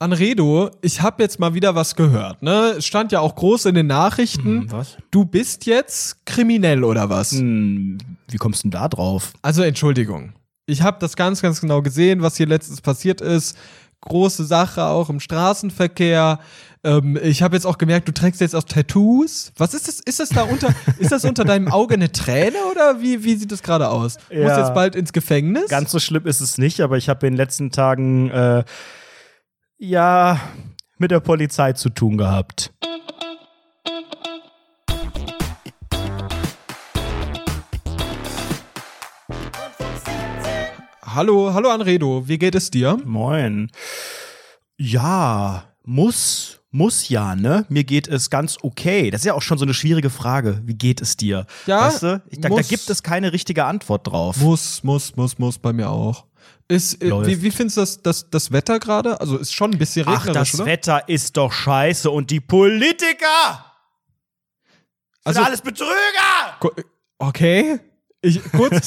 Anredo, ich habe jetzt mal wieder was gehört, ne? Es stand ja auch groß in den Nachrichten. Was? Du bist jetzt kriminell oder was? Wie kommst du denn da drauf? Also Entschuldigung. Ich habe das ganz, ganz genau gesehen, was hier letztens passiert ist. Große Sache auch im Straßenverkehr. Ich habe jetzt auch gemerkt, du trägst jetzt auch Tattoos. Was ist das? Ist das da unter, ist das unter deinem Auge eine Träne oder wie sieht das gerade aus? Ja. Musst jetzt bald ins Gefängnis? Ganz so schlimm ist es nicht, aber ich habe in den letzten Tagen mit der Polizei zu tun gehabt. Hallo Anredo, wie geht es dir? Moin. Ja, muss ja, ne? Mir geht es ganz okay. Das ist ja auch schon so eine schwierige Frage. Wie geht es dir? Ja, weißt du? Da gibt es keine richtige Antwort drauf. Muss bei mir auch. Wie findest du das Wetter gerade? Also ist schon ein bisschen regnerisch, oder? Ach, das Wetter ist doch scheiße und die Politiker sind alles Betrüger! Okay. Ist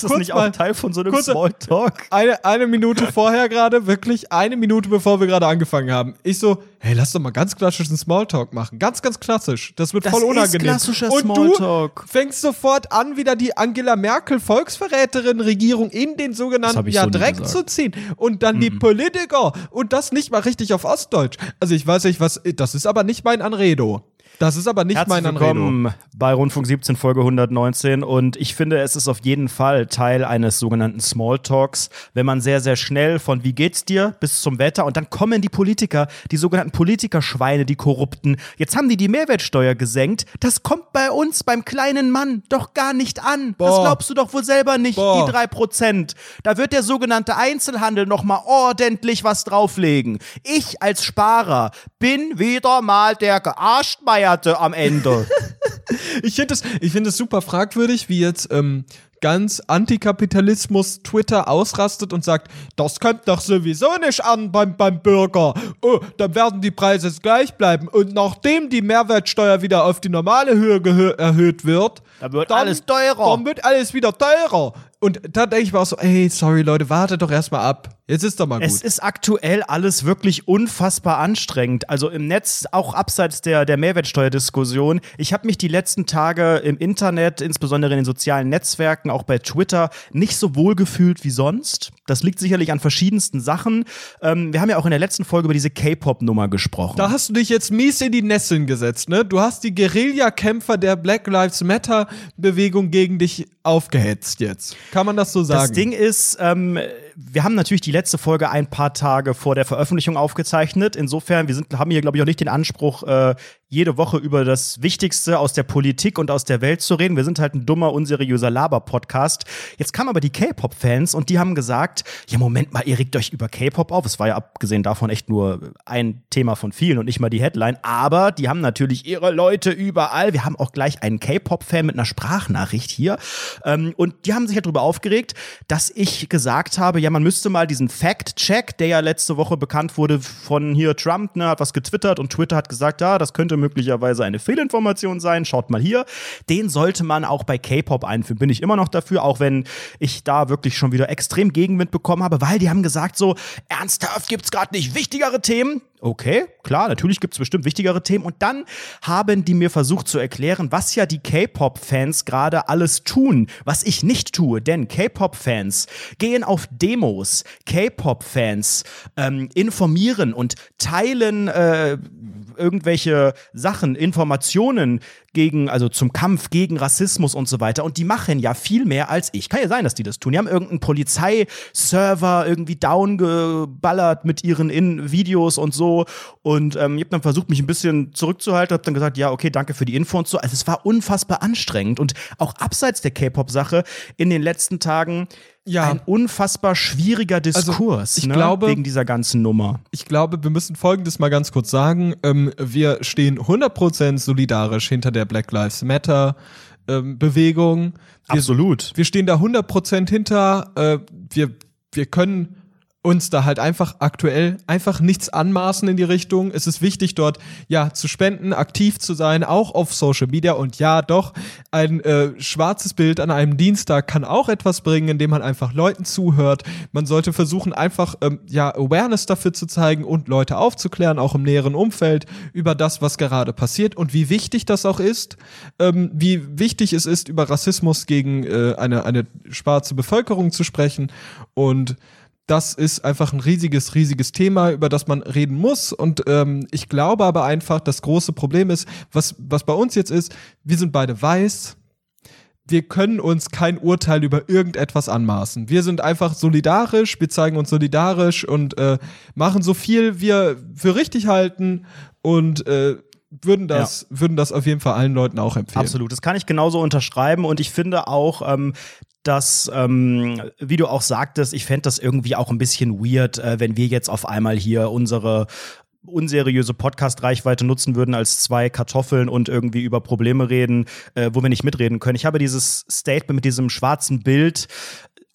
das nicht mal, auch Teil von so einem Smalltalk? Eine Minute vorher gerade, wirklich eine Minute bevor wir gerade angefangen haben. Ich so, hey, lass doch mal ganz klassischen Smalltalk machen. Ganz, ganz klassisch. Das wird voll unangenehm. Das ist klassischer Smalltalk. Und du fängst sofort an, wieder die Angela Merkel Volksverräterin-Regierung in den sogenannten Dreck zu ziehen. Und dann die Politiker. Und das nicht mal richtig auf Ostdeutsch. Also ich weiß nicht, das ist aber nicht mein Anredo. Herzlich willkommen bei Rundfunk 17, Folge 119. Und ich finde, es ist auf jeden Fall Teil eines sogenannten Smalltalks, wenn man sehr, sehr schnell von wie geht's dir bis zum Wetter und dann kommen die Politiker, die sogenannten Politikerschweine, die Korrupten. Jetzt haben die Mehrwertsteuer gesenkt. Das kommt bei uns, beim kleinen Mann, doch gar nicht an. Boah. Das glaubst du doch wohl selber nicht, die 3%. Da wird der sogenannte Einzelhandel nochmal ordentlich was drauflegen. Ich als Sparer bin wieder mal der Gearschtmeier am Ende. Ich finde es super fragwürdig, wie jetzt ganz Antikapitalismus Twitter ausrastet und sagt, das kommt doch sowieso nicht an beim Bürger. Oh, dann werden die Preise gleich bleiben. Und nachdem die Mehrwertsteuer wieder auf die normale Höhe erhöht wird, dann wird alles wieder teurer. Und da denke ich mir auch so, ey, sorry Leute, wartet doch erstmal ab. Jetzt ist doch mal gut. Es ist aktuell alles wirklich unfassbar anstrengend. Also im Netz, auch abseits der Mehrwertsteuerdiskussion. Ich habe mich die letzten Tage im Internet, insbesondere in den sozialen Netzwerken, auch bei Twitter, nicht so wohl gefühlt wie sonst. Das liegt sicherlich an verschiedensten Sachen. Wir haben ja auch in der letzten Folge über diese K-Pop-Nummer gesprochen. Da hast du dich jetzt mies in die Nesseln gesetzt, ne? Du hast die Guerillakämpfer der Black Lives Matter Bewegung gegen dich aufgehetzt jetzt. Kann man das so sagen? Das Ding ist, wir haben natürlich die letzte Folge ein paar Tage vor der Veröffentlichung aufgezeichnet. Insofern, haben hier, glaube ich, auch nicht den Anspruch, jede Woche über das Wichtigste aus der Politik und aus der Welt zu reden. Wir sind halt ein dummer, unseriöser Laber-Podcast. Jetzt kamen aber die K-Pop-Fans und die haben gesagt, ja, Moment mal, ihr regt euch über K-Pop auf. Es war ja abgesehen davon echt nur ein Thema von vielen und nicht mal die Headline. Aber die haben natürlich ihre Leute überall. Wir haben auch gleich einen K-Pop-Fan mit einer Sprachnachricht hier. Und die haben sich ja darüber aufgeregt, dass ich gesagt habe, ja, man müsste mal diesen Fact-Check, der ja letzte Woche bekannt wurde von hier Trump, ne, hat was getwittert und Twitter hat gesagt, ja, das könnte möglicherweise eine Fehlinformation sein, schaut mal hier. Den sollte man auch bei K-Pop einführen, bin ich immer noch dafür, auch wenn ich da wirklich schon wieder extrem Gegenwind bekommen habe, weil die haben gesagt so, ernsthaft gibt's gerade nicht wichtigere Themen? Okay, klar, natürlich gibt's bestimmt wichtigere Themen. Und dann haben die mir versucht zu erklären, was ja die K-Pop-Fans gerade alles tun, was ich nicht tue. Denn K-Pop-Fans gehen auf Demos, K-Pop-Fans informieren und teilen irgendwelche Sachen, Informationen zum Kampf gegen Rassismus und so weiter. Und die machen ja viel mehr als ich. Kann ja sein, dass die das tun. Die haben irgendeinen Polizeiserver irgendwie downgeballert mit ihren Videos und so. Und ich habe dann versucht, mich ein bisschen zurückzuhalten. Habe dann gesagt, ja, okay, danke für die Info und so. Also es war unfassbar anstrengend. Und auch abseits der K-Pop-Sache in den letzten Tagen ein unfassbar schwieriger Diskurs, also, ich glaube, wegen dieser ganzen Nummer. Ich glaube, wir müssen Folgendes mal ganz kurz sagen. Wir stehen 100% solidarisch hinter der Black Lives Matter Bewegung. Absolut. Wir stehen da 100% hinter. Wir können uns da halt einfach aktuell einfach nichts anmaßen in die Richtung. Es ist wichtig, dort ja zu spenden, aktiv zu sein, auch auf Social Media. Und ja, doch, ein schwarzes Bild an einem Dienstag kann auch etwas bringen, indem man einfach Leuten zuhört. Man sollte versuchen, einfach Awareness dafür zu zeigen und Leute aufzuklären, auch im näheren Umfeld, über das, was gerade passiert und wie wichtig das auch ist, wie wichtig es ist, über Rassismus gegen eine schwarze Bevölkerung zu sprechen. Und das ist einfach ein riesiges, riesiges Thema, über das man reden muss. Und ich glaube aber einfach, das große Problem ist, was bei uns jetzt ist, wir sind beide weiß. Wir können uns kein Urteil über irgendetwas anmaßen. Wir sind einfach solidarisch, wir zeigen uns solidarisch und machen so viel wir für richtig halten und würden das auf jeden Fall allen Leuten auch empfehlen. Absolut, das kann ich genauso unterschreiben und ich finde auch, dass, wie du auch sagtest, ich fände das irgendwie auch ein bisschen weird, wenn wir jetzt auf einmal hier unsere unseriöse Podcast-Reichweite nutzen würden als zwei Kartoffeln und irgendwie über Probleme reden, wo wir nicht mitreden können. Ich habe dieses Statement mit diesem schwarzen Bild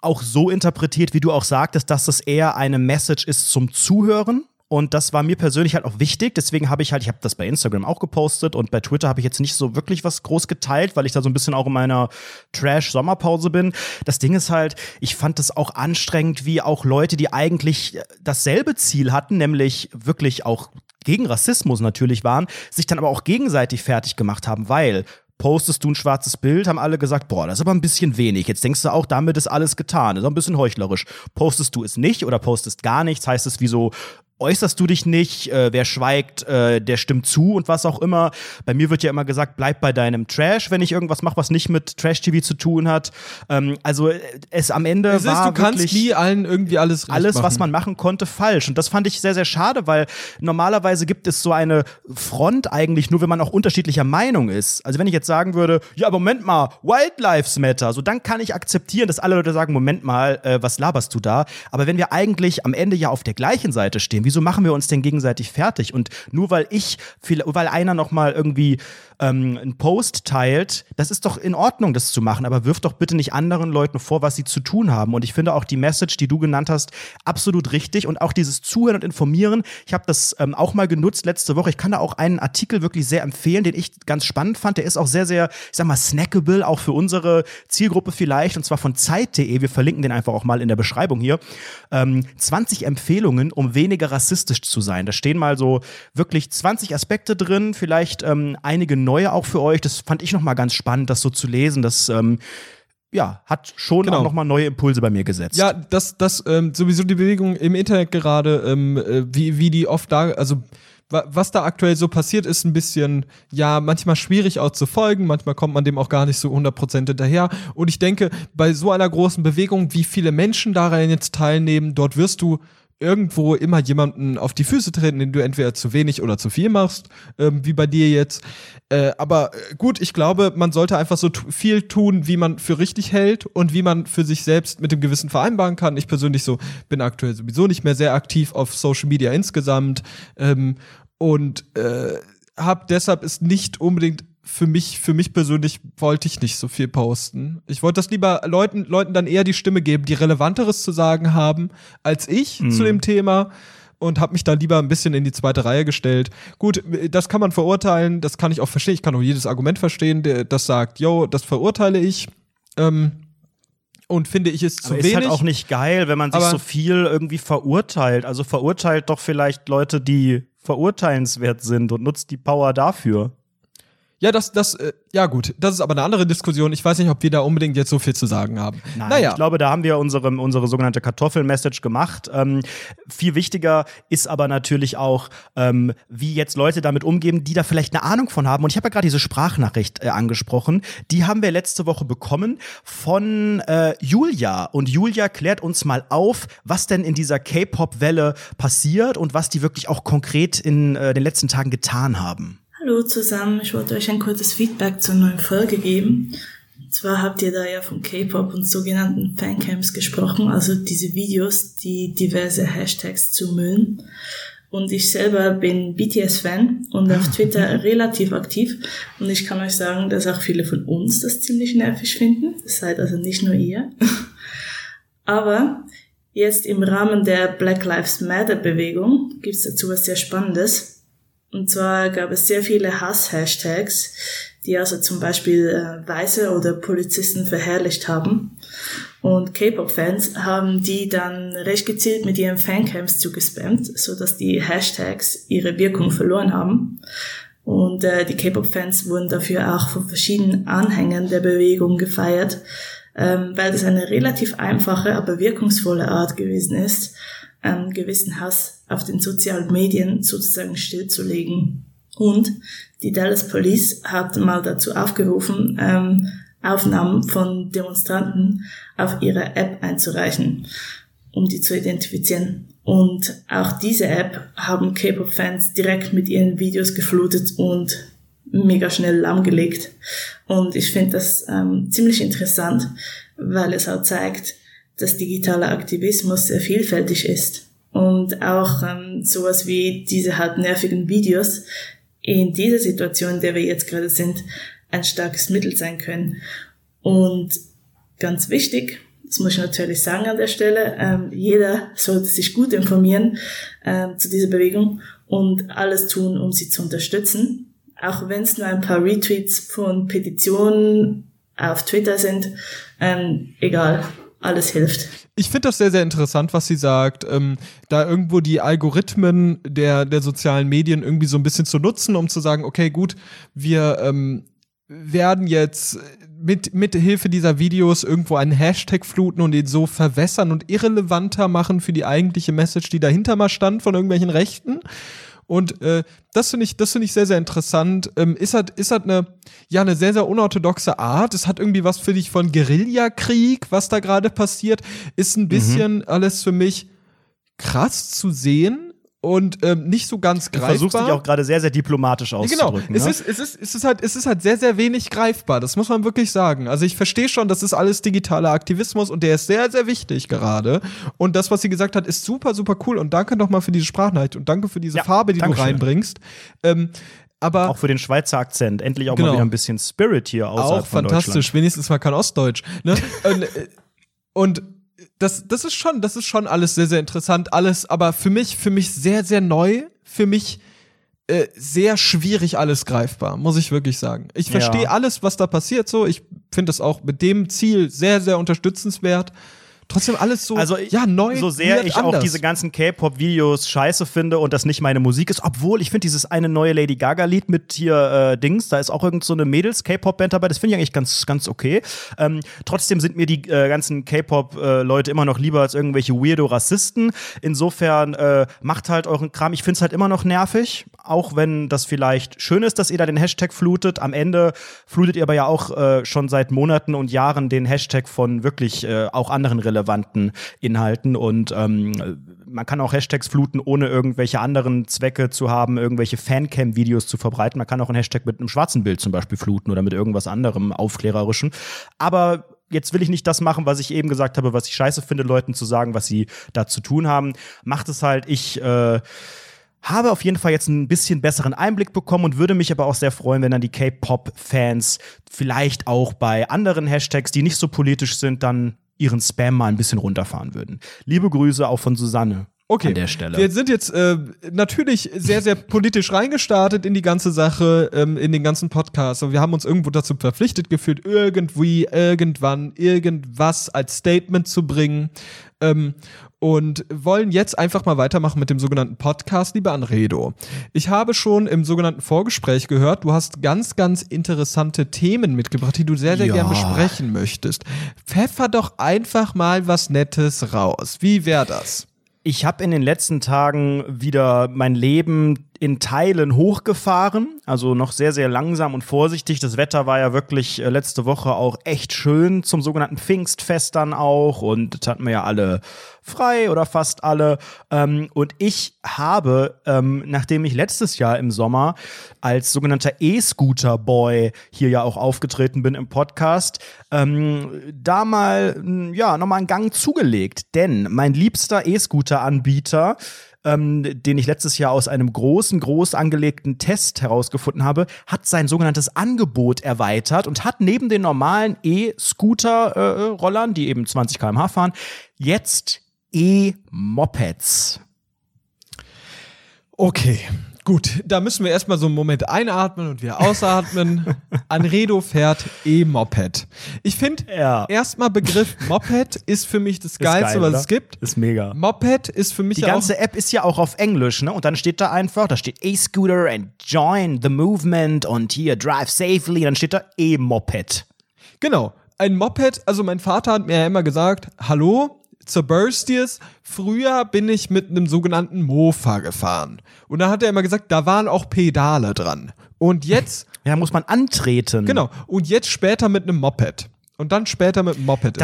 auch so interpretiert, wie du auch sagtest, dass das eher eine Message ist zum Zuhören. Und das war mir persönlich halt auch wichtig, deswegen habe ich habe das bei Instagram auch gepostet und bei Twitter habe ich jetzt nicht so wirklich was groß geteilt, weil ich da so ein bisschen auch in meiner Trash-Sommerpause bin. Das Ding ist halt, ich fand das auch anstrengend, wie auch Leute, die eigentlich dasselbe Ziel hatten, nämlich wirklich auch gegen Rassismus natürlich waren, sich dann aber auch gegenseitig fertig gemacht haben, weil postest du ein schwarzes Bild, haben alle gesagt, boah, das ist aber ein bisschen wenig. Jetzt denkst du auch, damit ist alles getan. Das ist ein bisschen heuchlerisch. Postest du es nicht oder postest gar nichts, heißt es wie so, äußerst du dich nicht, wer schweigt, der stimmt zu und was auch immer. Bei mir wird ja immer gesagt, bleib bei deinem Trash, wenn ich irgendwas mache, was nicht mit Trash-TV zu tun hat. Du kannst nie allen irgendwie alles richtig machen. Alles, was man machen konnte, falsch. Und das fand ich sehr, sehr schade, weil normalerweise gibt es so eine Front eigentlich nur, wenn man auch unterschiedlicher Meinung ist. Also wenn ich jetzt sagen würde, ja, aber Moment mal, White Lives Matter, so dann kann ich akzeptieren, dass alle Leute sagen, Moment mal, was laberst du da? Aber wenn wir eigentlich am Ende ja auf der gleichen Seite stehen, wieso machen wir uns denn gegenseitig fertig? Und nur weil einer nochmal irgendwie einen Post teilt, das ist doch in Ordnung, das zu machen, aber wirf doch bitte nicht anderen Leuten vor, was sie zu tun haben. Und ich finde auch die Message, die du genannt hast, absolut richtig und auch dieses Zuhören und Informieren, ich habe das auch mal genutzt letzte Woche, ich kann da auch einen Artikel wirklich sehr empfehlen, den ich ganz spannend fand, der ist auch sehr, sehr, ich sag mal, snackable, auch für unsere Zielgruppe vielleicht, und zwar von zeit.de, wir verlinken den einfach auch mal in der Beschreibung hier, 20 Empfehlungen, um weniger rassistisch zu sein. Da stehen mal so wirklich 20 Aspekte drin, vielleicht einige neue auch für euch. Das fand ich nochmal ganz spannend, das so zu lesen. Das hat schon auch nochmal neue Impulse bei mir gesetzt. Ja, das sowieso die Bewegung im Internet gerade, wie die oft da, also was da aktuell so passiert, ist ein bisschen, ja, manchmal schwierig auch zu folgen, manchmal kommt man dem auch gar nicht so 100% hinterher. Und ich denke, bei so einer großen Bewegung, wie viele Menschen daran jetzt teilnehmen, dort wirst du irgendwo immer jemanden auf die Füße treten, den du entweder zu wenig oder zu viel machst, wie bei dir jetzt. Aber gut, ich glaube, man sollte einfach so viel tun, wie man für richtig hält und wie man für sich selbst mit dem Gewissen vereinbaren kann. Ich persönlich so bin aktuell sowieso nicht mehr sehr aktiv auf Social Media insgesamt und habe deshalb es nicht unbedingt für mich persönlich, wollte ich nicht so viel posten. Ich wollte das lieber Leuten dann eher die Stimme geben, die Relevanteres zu sagen haben, als ich zu dem Thema, und habe mich dann lieber ein bisschen in die zweite Reihe gestellt. Gut, das kann man verurteilen, das kann ich auch verstehen. Ich kann auch jedes Argument verstehen, das sagt, yo, das verurteile ich. Und finde ich, ist zu wenig. Ist halt auch nicht geil, wenn man sich so viel irgendwie verurteilt. Also verurteilt doch vielleicht Leute, die verurteilenswert sind, und nutzt die Power dafür. Ja, das ist aber eine andere Diskussion. Ich weiß nicht, ob wir da unbedingt jetzt so viel zu sagen haben. Nein, ich glaube, da haben wir unsere sogenannte Kartoffel-Message gemacht. Viel wichtiger ist aber natürlich auch, wie jetzt Leute damit umgehen, die da vielleicht eine Ahnung von haben. Und ich habe ja gerade diese Sprachnachricht angesprochen. Die haben wir letzte Woche bekommen von Julia. Und Julia klärt uns mal auf, was denn in dieser K-Pop-Welle passiert und was die wirklich auch konkret in den letzten Tagen getan haben. Hallo zusammen, ich wollte euch ein kurzes Feedback zur neuen Folge geben. Und zwar habt ihr da ja von K-Pop und sogenannten Fancams gesprochen, also diese Videos, die diverse Hashtags zumüllen. Und ich selber bin BTS-Fan und auf Twitter relativ aktiv. Und ich kann euch sagen, dass auch viele von uns das ziemlich nervig finden. Das seid also nicht nur ihr. Aber Jetzt im Rahmen der Black Lives Matter Bewegung gibt es dazu was sehr Spannendes. Und zwar gab es sehr viele Hass-Hashtags, die also zum Beispiel Weiße oder Polizisten verherrlicht haben. Und K-Pop-Fans haben die dann recht gezielt mit ihren Fancams zugespammt, sodass die Hashtags ihre Wirkung verloren haben. Und die K-Pop-Fans wurden dafür auch von verschiedenen Anhängern der Bewegung gefeiert, weil das eine relativ einfache, aber wirkungsvolle Art gewesen ist, einen gewissen Hass auf den sozialen Medien sozusagen stillzulegen. Und die Dallas Police hat mal dazu aufgerufen, Aufnahmen von Demonstranten auf ihrer App einzureichen, um die zu identifizieren. Und auch diese App haben K-Pop-Fans direkt mit ihren Videos geflutet und mega schnell lahmgelegt. Und ich finde das ziemlich interessant, weil es auch zeigt, dass digitaler Aktivismus sehr vielfältig ist. Und auch sowas wie diese halt nervigen Videos in dieser Situation, in der wir jetzt gerade sind, ein starkes Mittel sein können. Und ganz wichtig, das muss ich natürlich sagen an der Stelle, jeder sollte sich gut informieren zu dieser Bewegung und alles tun, um sie zu unterstützen. Auch wenn es nur ein paar Retweets von Petitionen auf Twitter sind, egal, alles hilft. Ich finde das sehr, sehr interessant, was sie sagt, da irgendwo die Algorithmen der sozialen Medien irgendwie so ein bisschen zu nutzen, um zu sagen, okay, gut, wir werden jetzt mit Hilfe dieser Videos irgendwo einen Hashtag fluten und ihn so verwässern und irrelevanter machen für die eigentliche Message, die dahinter mal stand von irgendwelchen Rechten. Und das finde ich sehr, sehr interessant. Ist halt eine sehr, sehr unorthodoxe Art. Es hat irgendwie was für dich von Guerillakrieg, was da gerade passiert. Ist ein bisschen alles für mich krass zu sehen. Und nicht so ganz greifbar. Du versuchst dich auch gerade sehr, sehr diplomatisch auszudrücken. Genau, es ist halt sehr, sehr wenig greifbar, das muss man wirklich sagen. Also ich verstehe schon, das ist alles digitaler Aktivismus und der ist sehr, sehr wichtig gerade. Und das, was sie gesagt hat, ist super, super cool und danke nochmal für diese Sprachnachricht und danke für diese Farbe, die du reinbringst. Aber auch für den Schweizer Akzent, endlich auch mal wieder ein bisschen Spirit hier außerhalb von Deutschland. Auch fantastisch, wenigstens mal kein Ostdeutsch. Ne? Und Das ist schon alles sehr, sehr interessant, alles, aber für mich sehr, sehr neu, für mich sehr schwierig alles greifbar, muss ich wirklich sagen. Ich verstehe alles, was da passiert, so, ich finde das auch mit dem Ziel sehr, sehr unterstützenswert. Trotzdem alles so, also neu. So sehr ich anders. Auch diese ganzen K-Pop-Videos scheiße finde und das nicht meine Musik ist, obwohl ich finde dieses eine neue Lady Gaga-Lied mit hier Dings, da ist auch irgend so eine Mädels-K-Pop-Band dabei, das finde ich eigentlich ganz, ganz okay. Trotzdem sind mir die ganzen K-Pop-Leute immer noch lieber als irgendwelche Weirdo-Rassisten. Insofern macht halt euren Kram. Ich finde es halt immer noch nervig, auch wenn das vielleicht schön ist, dass ihr da den Hashtag flutet. Am Ende flutet ihr aber ja auch schon seit Monaten und Jahren den Hashtag von wirklich auch anderen relevanten Inhalten und man kann auch Hashtags fluten, ohne irgendwelche anderen Zwecke zu haben, irgendwelche Fancam-Videos zu verbreiten. Man kann auch einen Hashtag mit einem schwarzen Bild zum Beispiel fluten oder mit irgendwas anderem Aufklärerischem. Aber jetzt will ich nicht das machen, was ich eben gesagt habe, was ich scheiße finde, Leuten zu sagen, was sie da zu tun haben. Macht es halt, ich habe auf jeden Fall jetzt einen bisschen besseren Einblick bekommen und würde mich aber auch sehr freuen, wenn dann die K-Pop-Fans vielleicht auch bei anderen Hashtags, die nicht so politisch sind, dann ihren Spam mal ein bisschen runterfahren würden. Liebe Grüße auch von Susanne. Okay, an der Stelle. Wir sind jetzt natürlich sehr, sehr politisch reingestartet in die ganze Sache, in den ganzen Podcast. Und wir haben uns irgendwo dazu verpflichtet gefühlt, irgendwie, irgendwann, irgendwas als Statement zu bringen. Und wollen jetzt einfach mal weitermachen mit dem sogenannten Podcast, lieber Anredo. Ich habe schon im sogenannten Vorgespräch gehört, du hast ganz, ganz interessante Themen mitgebracht, die du sehr, sehr gerne besprechen möchtest. Pfeffer doch einfach mal was Nettes raus. Wie wäre das? Ich habe in den letzten Tagen wieder mein Leben in Teilen hochgefahren, also noch sehr, sehr langsam und vorsichtig. Das Wetter war ja wirklich letzte Woche auch echt schön zum sogenannten Pfingstfest dann auch und das hatten wir ja alle frei oder fast alle. Und ich habe, nachdem ich letztes Jahr im Sommer als sogenannter E-Scooter-Boy hier ja auch aufgetreten bin im Podcast, da mal, nochmal einen Gang zugelegt. Denn mein liebster E-Scooter-Anbieter, den ich letztes Jahr aus einem groß angelegten Test herausgefunden habe, hat sein sogenanntes Angebot erweitert und hat neben den normalen E-Scooter-Rollern, die eben 20 km/h fahren, jetzt E-Mopeds. Okay, gut. Da müssen wir erstmal so einen Moment einatmen und wieder ausatmen. Anredo fährt E-Moped. Ich finde, erstmal Begriff Moped ist für mich das Geilste, was es gibt. Ist mega. Moped ist für mich die ganze App ist ja auch auf Englisch, ne? Und dann steht da einfach, da steht E-Scooter and join the movement und hier drive safely. Dann steht da E-Moped. Genau. Ein Moped, also mein Vater hat mir ja immer gesagt, hallo, zerburst dir's. Früher bin ich mit einem sogenannten Mofa gefahren. Und da hat er immer gesagt, da waren auch Pedale dran. Und jetzt... ja, muss man antreten. Genau. Und jetzt später mit einem Moped. Und dann später mit einem Moped.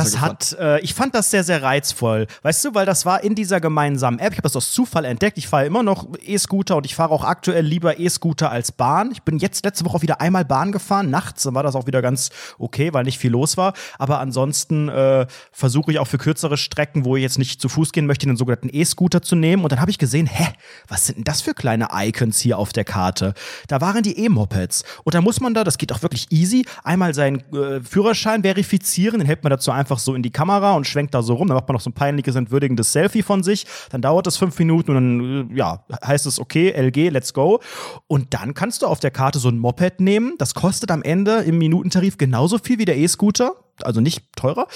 Ich fand das sehr, sehr reizvoll. Weißt du, weil das war in dieser gemeinsamen App. Ich habe das aus Zufall entdeckt. Ich fahre immer noch E-Scooter und ich fahre auch aktuell lieber E-Scooter als Bahn. Ich bin jetzt letzte Woche auch wieder einmal Bahn gefahren. Nachts, dann war das auch wieder ganz okay, weil nicht viel los war. Aber ansonsten versuche ich auch für kürzere Strecken, wo ich jetzt nicht zu Fuß gehen möchte, den sogenannten E-Scooter zu nehmen. Und dann habe ich gesehen, was sind denn das für kleine Icons hier auf der Karte? Da waren die E-Mopeds. Und da muss man das geht auch wirklich easy, einmal seinen Führerschein verifizieren, den hält man dazu einfach so in die Kamera und schwenkt da so rum, dann macht man noch so ein peinliches, entwürdigendes Selfie von sich, dann dauert das 5 Minuten und dann, heißt es okay, LG, let's go. Und dann kannst du auf der Karte so ein Moped nehmen, das kostet am Ende im Minutentarif genauso viel wie der E-Scooter, also nicht teurer,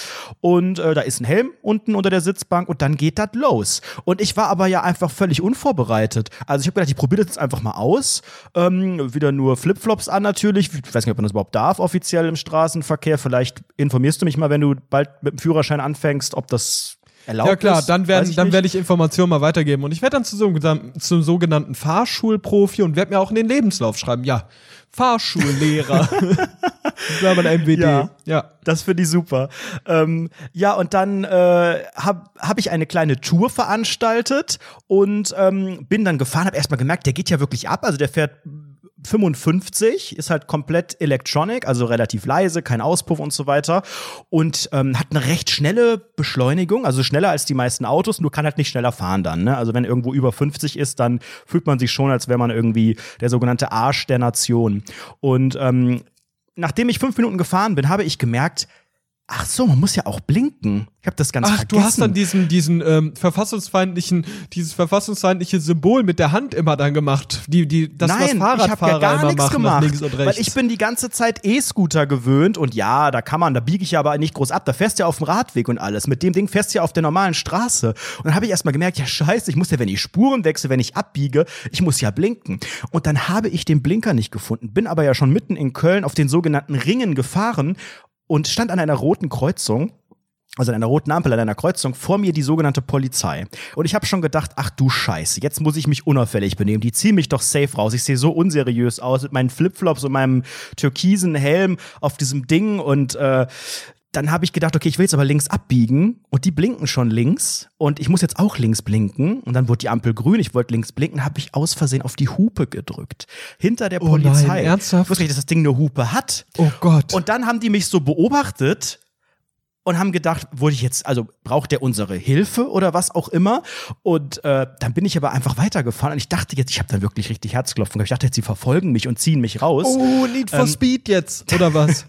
und da ist ein Helm unten unter der Sitzbank und dann geht das los. Und ich war aber ja einfach völlig unvorbereitet. Also ich habe gedacht, ich probiere das jetzt einfach mal aus. Wieder nur Flipflops an natürlich. Ich weiß nicht, ob man das überhaupt darf offiziell im Straßenverkehr. Vielleicht informierst du mich mal, wenn du bald mit dem Führerschein anfängst, ob das erlaubt ist. Ja klar, dann werde ich Informationen mal weitergeben. Und ich werde dann zum sogenannten Fahrschulprofi und werde mir auch in den Lebenslauf schreiben. Ja, Fahrschullehrer. Das war mein MBD. Ja, das finde ich super. Und dann hab ich eine kleine Tour veranstaltet und bin dann gefahren, habe erstmal gemerkt, der geht ja wirklich ab, also der fährt 55, ist halt komplett electronic, also relativ leise, kein Auspuff und so weiter und hat eine recht schnelle Beschleunigung, also schneller als die meisten Autos, nur kann halt nicht schneller fahren dann, ne? Also wenn irgendwo über 50 ist, dann fühlt man sich schon, als wäre man irgendwie der sogenannte Arsch der Nation. Und nachdem ich 5 Minuten gefahren bin, habe ich gemerkt, ach so, man muss ja auch blinken. Ich habe das ganz vergessen. Du hast dann dieses verfassungsfeindliche Symbol mit der Hand immer dann gemacht. Nein, was Fahrradfahrer ich habe ja gar nichts gemacht, links und rechts. Weil ich bin die ganze Zeit E-Scooter gewöhnt und da biege ich ja aber nicht groß ab. Da fährst du ja auf dem Radweg und alles. Mit dem Ding fährst du ja auf der normalen Straße. Und dann habe ich erstmal gemerkt, scheiße, ich muss ja, wenn ich Spuren wechsle, wenn ich abbiege, ich muss ja blinken. Und dann habe ich den Blinker nicht gefunden, bin aber ja schon mitten in Köln auf den sogenannten Ringen gefahren. Und stand an einer roten Kreuzung, also an einer roten Ampel an einer Kreuzung, vor mir die sogenannte Polizei. Und ich habe schon gedacht, ach du Scheiße, jetzt muss ich mich unauffällig benehmen. Die ziehen mich doch safe raus. Ich sehe so unseriös aus mit meinen Flipflops und meinem türkisen Helm auf diesem Ding. Und dann habe ich gedacht, okay, ich will jetzt aber links abbiegen. Und die blinken schon links. Und ich muss jetzt auch links blinken. Und dann wurde die Ampel grün, ich wollte links blinken, habe ich aus Versehen auf die Hupe gedrückt. Hinter der Polizei. Nein, ernsthaft? Ich wusste nicht, dass das Ding eine Hupe hat. Oh Gott. Und dann haben die mich so beobachtet und haben gedacht, braucht der unsere Hilfe oder was auch immer? Und dann bin ich aber einfach weitergefahren und ich dachte jetzt, ich habe dann wirklich richtig Herzklopfen gehabt. Ich dachte jetzt, sie verfolgen mich und ziehen mich raus. Oh, Need for Speed jetzt, oder was?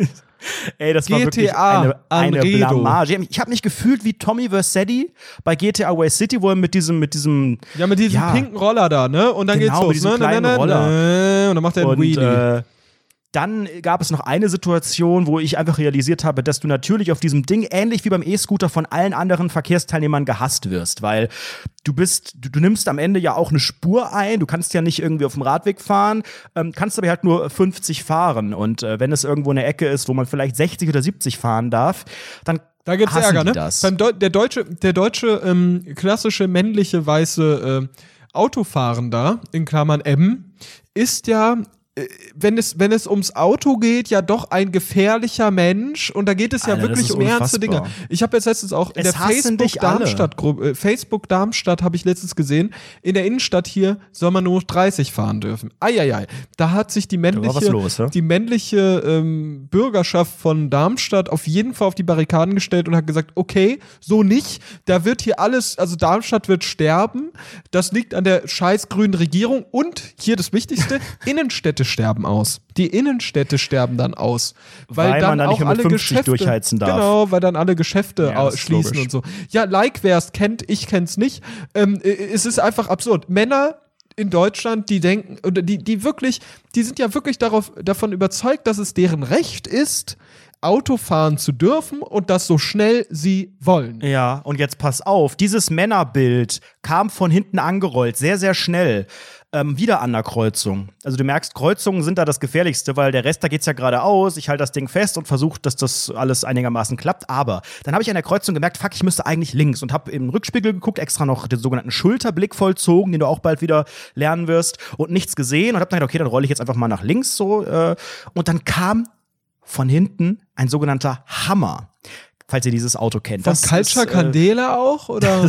Ey, das war wirklich eine Blamage. Ich habe mich gefühlt wie Tommy Versetti bei GTA Vice City, wo er mit diesem pinken Roller da, ne? Und dann genau, geht's los, ne? Roller. Und dann macht er einen Wheelie. Dann gab es noch eine Situation, wo ich einfach realisiert habe, dass du natürlich auf diesem Ding, ähnlich wie beim E-Scooter, von allen anderen Verkehrsteilnehmern gehasst wirst, weil du nimmst am Ende ja auch eine Spur ein, du kannst ja nicht irgendwie auf dem Radweg fahren, kannst aber halt nur 50 fahren und wenn es irgendwo eine Ecke ist, wo man vielleicht 60 oder 70 fahren darf, dann da gibt's Ärger, ne? Das. Der deutsche klassische männliche weiße Autofahrender, in Klammern M, ist ja, wenn es ums Auto geht, ja doch ein gefährlicher Mensch und da geht es ja wirklich um ernste Dinge. Ich habe jetzt letztens auch in der Facebook Darmstadt habe ich letztens gesehen, in der Innenstadt hier soll man nur 30 fahren dürfen. Eieiei. Da hat sich die männliche Bürgerschaft von Darmstadt auf jeden Fall auf die Barrikaden gestellt und hat gesagt, okay, so nicht, da wird hier alles, also Darmstadt wird sterben, das liegt an der scheiß grünen Regierung und hier das Wichtigste, Innenstädte Innenstädte sterben aus. Die Innenstädte sterben dann aus. Weil dann man da auch nicht mehr mit alle 50 Geschäfte durchheizen darf. Genau, weil dann alle Geschäfte schließen und so. Ja, like wer's kennt, ich kenn's nicht. Es ist einfach absurd. Männer in Deutschland, die denken, oder die sind ja wirklich davon überzeugt, dass es deren Recht ist, Auto fahren zu dürfen und das so schnell sie wollen. Ja, und jetzt pass auf, dieses Männerbild kam von hinten angerollt, sehr, sehr schnell. Wieder an der Kreuzung. Also du merkst, Kreuzungen sind da das Gefährlichste, weil der Rest, da geht's ja geradeaus, ich halte das Ding fest und versuche, dass das alles einigermaßen klappt. Aber dann habe ich an der Kreuzung gemerkt, fuck, ich müsste eigentlich links, und habe im Rückspiegel geguckt, extra noch den sogenannten Schulterblick vollzogen, den du auch bald wieder lernen wirst, und nichts gesehen, und habe dann gedacht, okay, dann rolle ich jetzt einfach mal nach links so. Und dann kam von hinten ein sogenannter Hammer. Falls ihr dieses Auto kennt. Von Culture Candela auch? Oder?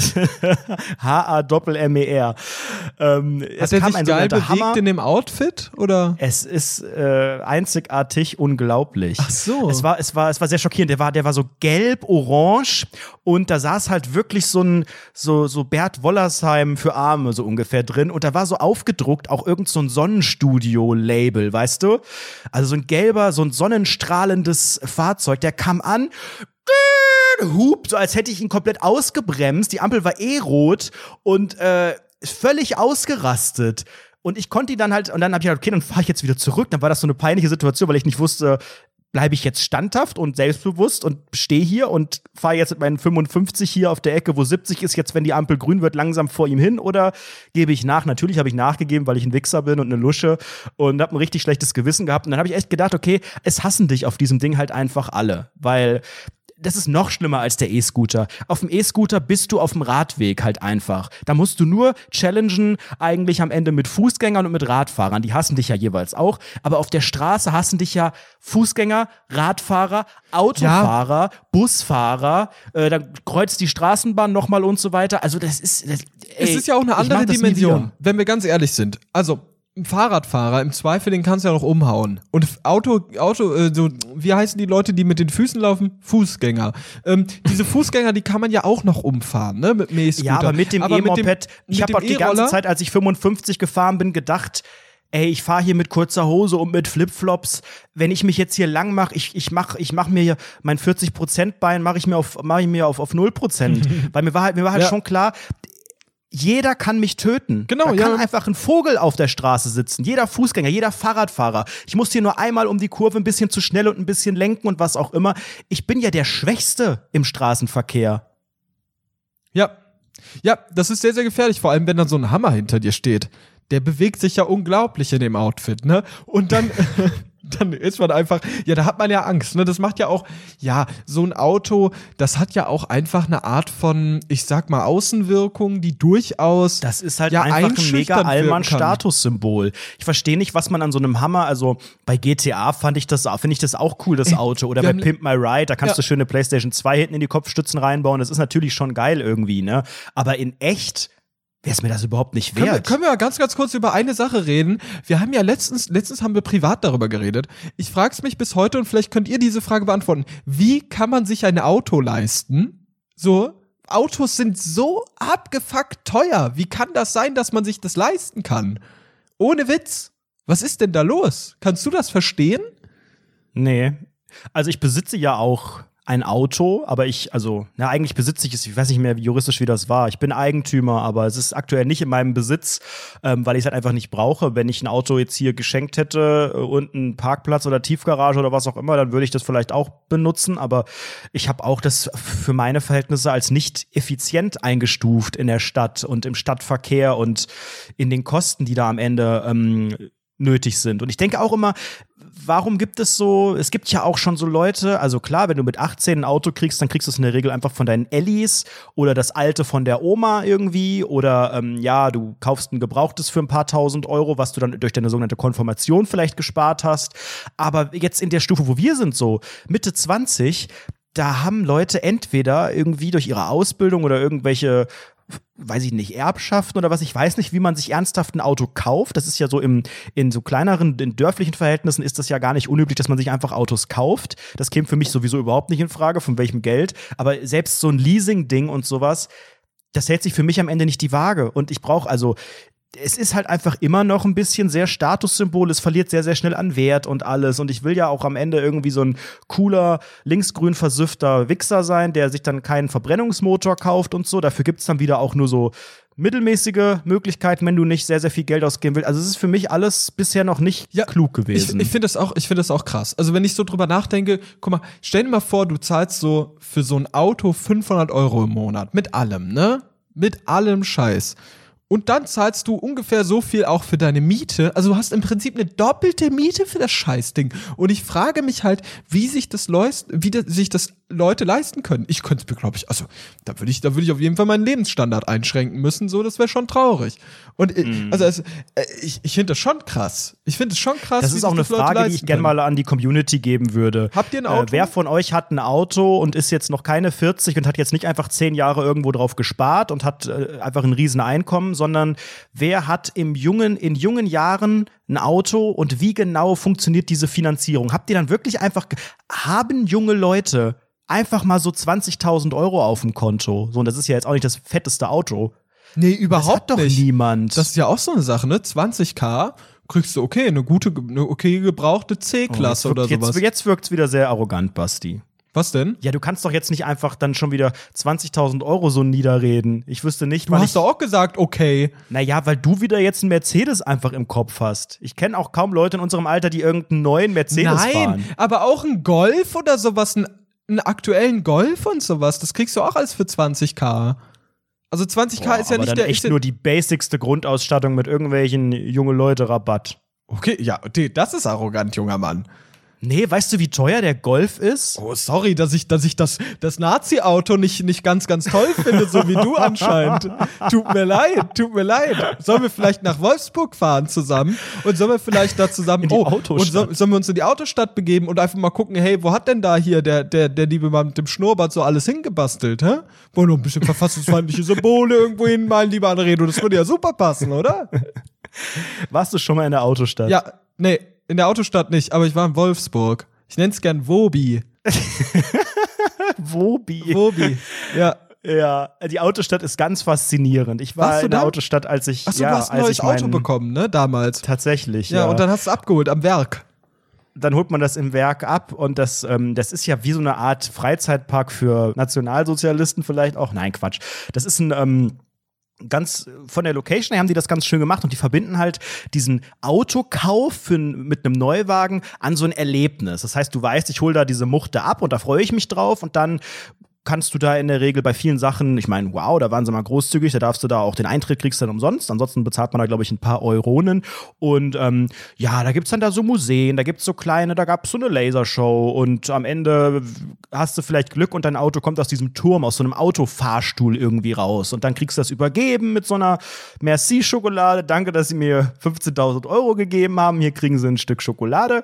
H-A-Doppel-M-E-R. Es kam sich ein geil bewegt Hammer. In dem Outfit? Oder? Es ist einzigartig unglaublich. Ach so. Es war sehr schockierend. Der war so gelb-orange, und da saß halt wirklich so Bert Wollersheim für Arme so ungefähr drin, und da war so aufgedruckt auch irgend so ein Sonnenstudio-Label, weißt du? Also so ein gelber, so ein sonnenstrahlendes Fahrzeug, der kam an, hupt, so als hätte ich ihn komplett ausgebremst. Die Ampel war rot und völlig ausgerastet. Und ich konnte ihn dann halt, und dann habe ich gedacht, okay, dann fahre ich jetzt wieder zurück. Dann war das so eine peinliche Situation, weil ich nicht wusste, bleibe ich jetzt standhaft und selbstbewusst und stehe hier und fahre jetzt mit meinen 55 hier auf der Ecke, wo 70 ist, jetzt, wenn die Ampel grün wird, langsam vor ihm hin, oder gebe ich nach? Natürlich habe ich nachgegeben, weil ich ein Wichser bin und eine Lusche, und habe ein richtig schlechtes Gewissen gehabt. Und dann habe ich echt gedacht, okay, es hassen dich auf diesem Ding halt einfach alle, weil das ist noch schlimmer als der E-Scooter. Auf dem E-Scooter bist du auf dem Radweg halt einfach. Da musst du nur challengen, eigentlich am Ende mit Fußgängern und mit Radfahrern. Die hassen dich ja jeweils auch. Aber auf der Straße hassen dich ja Fußgänger, Radfahrer, Autofahrer, ja. Busfahrer. Dann kreuzt die Straßenbahn nochmal und so weiter. Also das ist... es ist ja auch eine andere Dimension, wenn wir ganz ehrlich sind. Also... Ein Fahrradfahrer, im Zweifel, den kannst du ja noch umhauen. Und wie heißen die Leute, die mit den Füßen laufen? Fußgänger. Diese Fußgänger, die kann man ja auch noch umfahren, ne? Mit E-Scooter. Ja, aber mit dem E-Moped, ich habe die ganze Zeit, als ich 55 gefahren bin, gedacht, ey, ich fahre hier mit kurzer Hose und mit Flipflops. Wenn ich mich jetzt hier lang mache, ich mach mir hier mein 40% Bein, mache ich mir auf 0%. Weil mir war halt schon klar, jeder kann mich töten. Genau, da kann einfach ein Vogel auf der Straße sitzen. Jeder Fußgänger, jeder Fahrradfahrer. Ich muss hier nur einmal um die Kurve ein bisschen zu schnell und ein bisschen lenken und was auch immer. Ich bin ja der Schwächste im Straßenverkehr. Ja. Ja, das ist sehr, sehr gefährlich. Vor allem, wenn dann so ein Hammer hinter dir steht. Der bewegt sich ja unglaublich in dem Outfit, ne? Und dann... Dann ist man einfach, ja, da hat man ja Angst, ne? Das macht ja auch, ja, so ein Auto, das hat ja auch einfach eine Art von, ich sag mal, Außenwirkung, die durchaus, das ist halt ja einfach ein mega Allmann-Statussymbol. Ich verstehe nicht, was man an so einem Hammer, also bei GTA finde ich das auch cool, das Auto, oder bei Pimp My Ride, da kannst du schöne PlayStation 2 hinten in die Kopfstützen reinbauen, das ist natürlich schon geil irgendwie, ne? Aber in echt wäre es mir das überhaupt nicht wert. Können wir mal ganz, ganz kurz über eine Sache reden. Wir haben ja letztens haben wir privat darüber geredet. Ich frag's mich bis heute, und vielleicht könnt ihr diese Frage beantworten. Wie kann man sich ein Auto leisten? So, Autos sind so abgefuckt teuer. Wie kann das sein, dass man sich das leisten kann? Ohne Witz. Was ist denn da los? Kannst du das verstehen? Nee. Also ich besitze ja auch ein Auto, aber eigentlich besitze ich es, ich weiß nicht mehr juristisch, wie das war. Ich bin Eigentümer, aber es ist aktuell nicht in meinem Besitz, weil ich es halt einfach nicht brauche. Wenn ich ein Auto jetzt hier geschenkt hätte und einen Parkplatz oder Tiefgarage oder was auch immer, dann würde ich das vielleicht auch benutzen, aber ich habe auch das für meine Verhältnisse als nicht effizient eingestuft in der Stadt und im Stadtverkehr und in den Kosten, die da am Ende nötig sind. Und ich denke auch immer, warum gibt es so, es gibt ja auch schon so Leute, also klar, wenn du mit 18 ein Auto kriegst, dann kriegst du es in der Regel einfach von deinen Ellis oder das alte von der Oma irgendwie, oder du kaufst ein gebrauchtes für ein paar tausend Euro, was du dann durch deine sogenannte Konfirmation vielleicht gespart hast. Aber jetzt in der Stufe, wo wir sind, so Mitte 20, da haben Leute entweder irgendwie durch ihre Ausbildung oder irgendwelche, weiß ich nicht, Erbschaften oder was, ich weiß nicht, wie man sich ernsthaft ein Auto kauft. Das ist ja so in so kleineren, in dörflichen Verhältnissen ist das ja gar nicht unüblich, dass man sich einfach Autos kauft. Das käme für mich sowieso überhaupt nicht in Frage, von welchem Geld. Aber selbst so ein Leasing-Ding und sowas, das hält sich für mich am Ende nicht die Waage. Und ich brauche also es ist halt einfach immer noch ein bisschen sehr Statussymbol, es verliert sehr, sehr schnell an Wert und alles. Und ich will ja auch am Ende irgendwie so ein cooler, linksgrün versüffter Wichser sein, der sich dann keinen Verbrennungsmotor kauft und so. Dafür gibt's dann wieder auch nur so mittelmäßige Möglichkeiten, wenn du nicht sehr, sehr viel Geld ausgeben willst. Also es ist für mich alles bisher noch nicht klug gewesen. Ich finde das auch, krass. Also wenn ich so drüber nachdenke, guck mal, stell dir mal vor, du zahlst so für so ein Auto 500 Euro im Monat. Mit allem, ne? Mit allem Scheiß. Und dann zahlst du ungefähr so viel auch für deine Miete. Also du hast im Prinzip eine doppelte Miete für das Scheißding. Und ich frage mich halt, wie sich das Leute leisten können. Ich könnte es mir, glaube ich, also da würde ich auf jeden Fall meinen Lebensstandard einschränken müssen. So, das wäre schon traurig. Und ich finde das schon krass. Ich finde es schon krass. Das ist auch eine Frage, die ich gerne mal an die Community geben würde. Habt ihr ein Auto? Wer von euch hat ein Auto und ist jetzt noch keine 40 und hat jetzt nicht einfach 10 Jahre irgendwo drauf gespart und hat einfach ein riesen Einkommen, sondern wer hat in jungen Jahren ein Auto und wie genau funktioniert diese Finanzierung? Habt ihr dann wirklich einfach, haben junge Leute einfach mal so 20.000 Euro auf dem Konto? So, und das ist ja jetzt auch nicht das fetteste Auto. Nee, überhaupt nicht. Das hat doch niemand. Das ist ja auch so eine Sache, ne? 20.000 kriegst du eine okay gebrauchte C-Klasse oder sowas. Jetzt wirkt's wieder sehr arrogant, Basti. Was denn? Ja, du kannst doch jetzt nicht einfach dann schon wieder 20.000 Euro so niederreden. Ich wüsste nicht, wann. Du hast doch auch gesagt, okay. Naja, weil du wieder jetzt einen Mercedes einfach im Kopf hast. Ich kenne auch kaum Leute in unserem Alter, die irgendeinen neuen Mercedes fahren. Nein, aber auch einen Golf oder sowas, einen aktuellen Golf und sowas, das kriegst du auch alles für 20.000. Also 20.000 ist ja aber nicht dann der echt nur die basicste Grundausstattung mit irgendwelchen junge Leute Rabatt. Okay, ja, das ist arrogant, junger Mann. Nee, weißt du, wie teuer der Golf ist? Oh, sorry, dass ich das Nazi-Auto nicht ganz, ganz toll finde, so wie du anscheinend. Tut mir leid. Sollen wir vielleicht nach Wolfsburg fahren zusammen? Und sollen wir vielleicht da zusammen sollen wir uns in die Autostadt begeben und einfach mal gucken, hey, wo hat denn da hier der liebe Mann mit dem Schnurrbart so alles hingebastelt, hä? Wollen wir ein bisschen verfassungsfeindliche Symbole irgendwo hin, mein lieber Anredo? Das würde ja super passen, oder? Warst du schon mal in der Autostadt? Ja, nee. In der Autostadt nicht, aber ich war in Wolfsburg. Ich nenn's gern Wobi. Wobi, ja. Ja, die Autostadt ist ganz faszinierend. Ich war in der Autostadt, als ich... Achso, du hast ein neues Auto bekommen, ne, damals. Tatsächlich, ja. Ja, und dann hast du es abgeholt am Werk. Dann holt man das im Werk ab und das ist ja wie so eine Art Freizeitpark für Nationalsozialisten vielleicht auch. Nein, Quatsch. Das ist ein... ganz von der Location her haben die das ganz schön gemacht und die verbinden halt diesen Autokauf mit einem Neuwagen an so ein Erlebnis. Das heißt, du weißt, ich hole da diese Muchte ab und da freue ich mich drauf und dann kannst du da in der Regel bei vielen Sachen, ich meine, wow, da waren sie mal großzügig, da darfst du da auch den Eintritt kriegst dann umsonst, ansonsten bezahlt man da, glaube ich, ein paar Euronen und ja, da gibt's dann da so Museen, da gibt's so kleine, da gab's so eine Lasershow und am Ende hast du vielleicht Glück und dein Auto kommt aus diesem Turm, aus so einem Autofahrstuhl irgendwie raus und dann kriegst du das übergeben mit so einer Merci-Schokolade, danke, dass sie mir 15.000 Euro gegeben haben, hier kriegen sie ein Stück Schokolade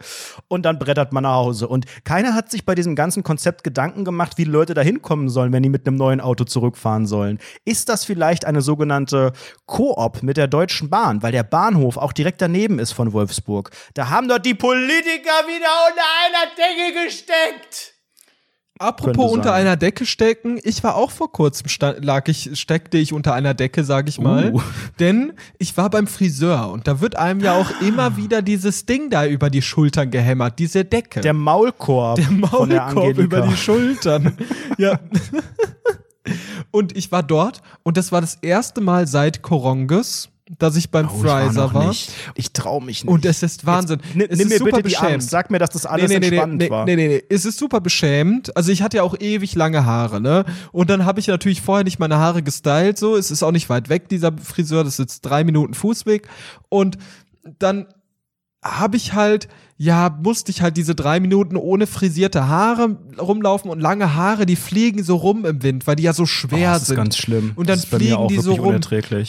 und dann brettert man nach Hause und keiner hat sich bei diesem ganzen Konzept Gedanken gemacht, wie die Leute da hinkommen sollen, wenn die mit einem neuen Auto zurückfahren sollen. Ist das vielleicht eine sogenannte Koop mit der Deutschen Bahn, weil der Bahnhof auch direkt daneben ist von Wolfsburg? Da haben dort die Politiker wieder unter einer Decke gesteckt. Apropos unter einer Decke stecken, ich war auch vor kurzem, steckte ich unter einer Decke, sag ich mal, denn ich war beim Friseur und da wird einem ja auch immer wieder dieses Ding da über die Schultern gehämmert, diese Decke. Der Maulkorb von der Angelika. Über die Schultern, ja. Und ich war dort und das war das erste Mal seit Koronges, dass ich beim Freiser war. Ich trau mich nicht. Und es ist Wahnsinn. Nimm mir bitte die Angst. Sag mir, dass das alles entspannt war. Nee. Es ist super beschämend. Also ich hatte ja auch ewig lange Haare, ne? Und dann habe ich natürlich vorher nicht meine Haare gestylt, so. Es ist auch nicht weit weg, dieser Friseur. Das ist jetzt 3 Minuten Fußweg. Und dann musste ich halt diese 3 Minuten ohne frisierte Haare rumlaufen und lange Haare, die fliegen so rum im Wind, weil die ja so schwer sind. Das ist ganz schlimm. Und dann fliegen die so rum.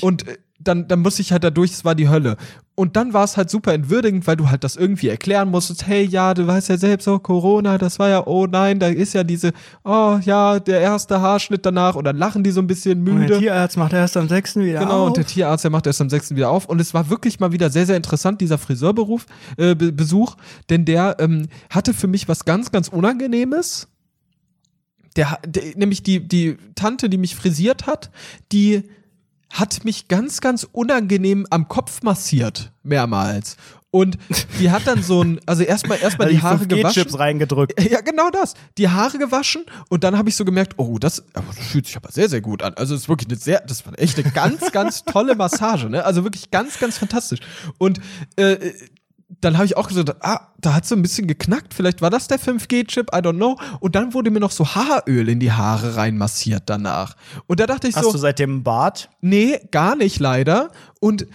Und dann musste ich halt da durch, es war die Hölle. Und dann war es halt super entwürdigend, weil du halt das irgendwie erklären musstest, hey, ja, du weißt ja selbst, oh, Corona, das war ja, oh nein, da ist ja diese, oh ja, der erste Haarschnitt danach und dann lachen die so ein bisschen müde. Und der Tierarzt macht erst am 6. wieder auf. Genau, und der Tierarzt, der macht erst am 6. wieder auf. Und es war wirklich mal wieder sehr, sehr interessant, dieser Friseurberuf, Besuch, denn der hatte für mich was ganz, ganz Unangenehmes. Nämlich die Tante, die mich frisiert hat, die hat mich ganz, ganz unangenehm am Kopf massiert, mehrmals. Und die hat dann so ein, also erstmal die Haare gewaschen. Chips reingedrückt. Ja, genau das. Die Haare gewaschen und dann habe ich so gemerkt, oh, das fühlt sich aber sehr, sehr gut an. Also es ist wirklich das war echt eine ganz, ganz tolle Massage, ne? Also wirklich ganz, ganz fantastisch. Und dann habe ich auch gesagt, da hat so ein bisschen geknackt. Vielleicht war das der 5G-Chip, I don't know. Und dann wurde mir noch so Haaröl in die Haare reinmassiert danach. Und da dachte ich so. Hast du seitdem einen Bart? Nee, gar nicht leider. Und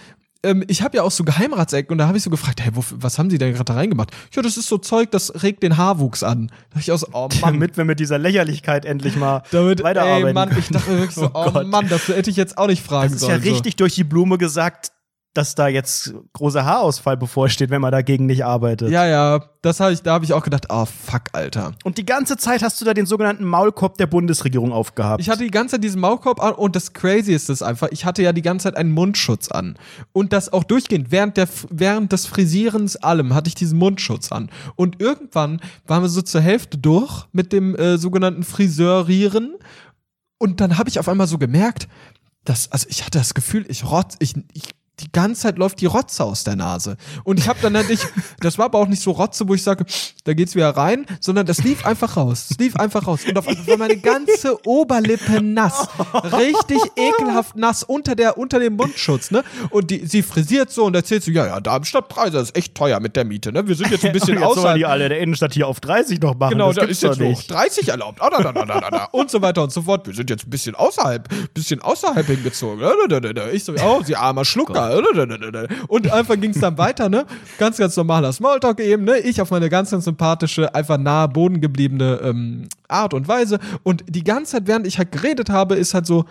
ich habe ja auch so Geheimratsecken und da habe ich so gefragt, hey, was haben sie denn gerade da reingemacht? Ja, das ist so Zeug, das regt den Haarwuchs an. Da dachte ich auch so, oh Mann. Damit wir mit dieser Lächerlichkeit endlich mal weiterarbeiten. Ey, Mann, können. Ich dachte wirklich so, oh Mann, das hätte ich jetzt auch nicht fragen sollen. Das ist ja richtig durch die Blume gesagt, dass da jetzt großer Haarausfall bevorsteht, wenn man dagegen nicht arbeitet. Ja, da habe ich auch gedacht, ah, fuck, Alter. Und die ganze Zeit hast du da den sogenannten Maulkorb der Bundesregierung aufgehabt. Ich hatte die ganze Zeit diesen Maulkorb an und das Crazy ist das einfach, ich hatte ja die ganze Zeit einen Mundschutz an. Und das auch durchgehend, während des Frisierens allem, hatte ich diesen Mundschutz an. Und irgendwann waren wir so zur Hälfte durch mit dem sogenannten Friseurieren und dann habe ich auf einmal so gemerkt, dass, also ich hatte das Gefühl, die ganze Zeit läuft die Rotze aus der Nase. Und ich habe dann halt nicht, das war aber auch nicht so Rotze, wo ich sage, da geht's wieder rein, sondern das lief einfach raus. Und auf einmal war meine ganze Oberlippe nass. Richtig ekelhaft nass unter dem Mundschutz, ne? Und sie frisiert so und erzählt so, ja, Darmstadt-Preise, das ist echt teuer mit der Miete, ne? Wir sind jetzt ein bisschen außerhalb. Sollen die alle in der Innenstadt hier auf 30 noch machen? Genau, das da ist jetzt hoch 30 erlaubt. Und so weiter und so fort. Wir sind jetzt ein bisschen außerhalb hingezogen. Ich so, oh, sie armer Schlucker. Und einfach ging es dann weiter, ne? Ganz, ganz normaler Smalltalk eben, ne? Ich auf meine ganz, ganz sympathische, einfach nahe Boden gebliebene Art und Weise. Und die ganze Zeit, während ich halt geredet habe, ist halt so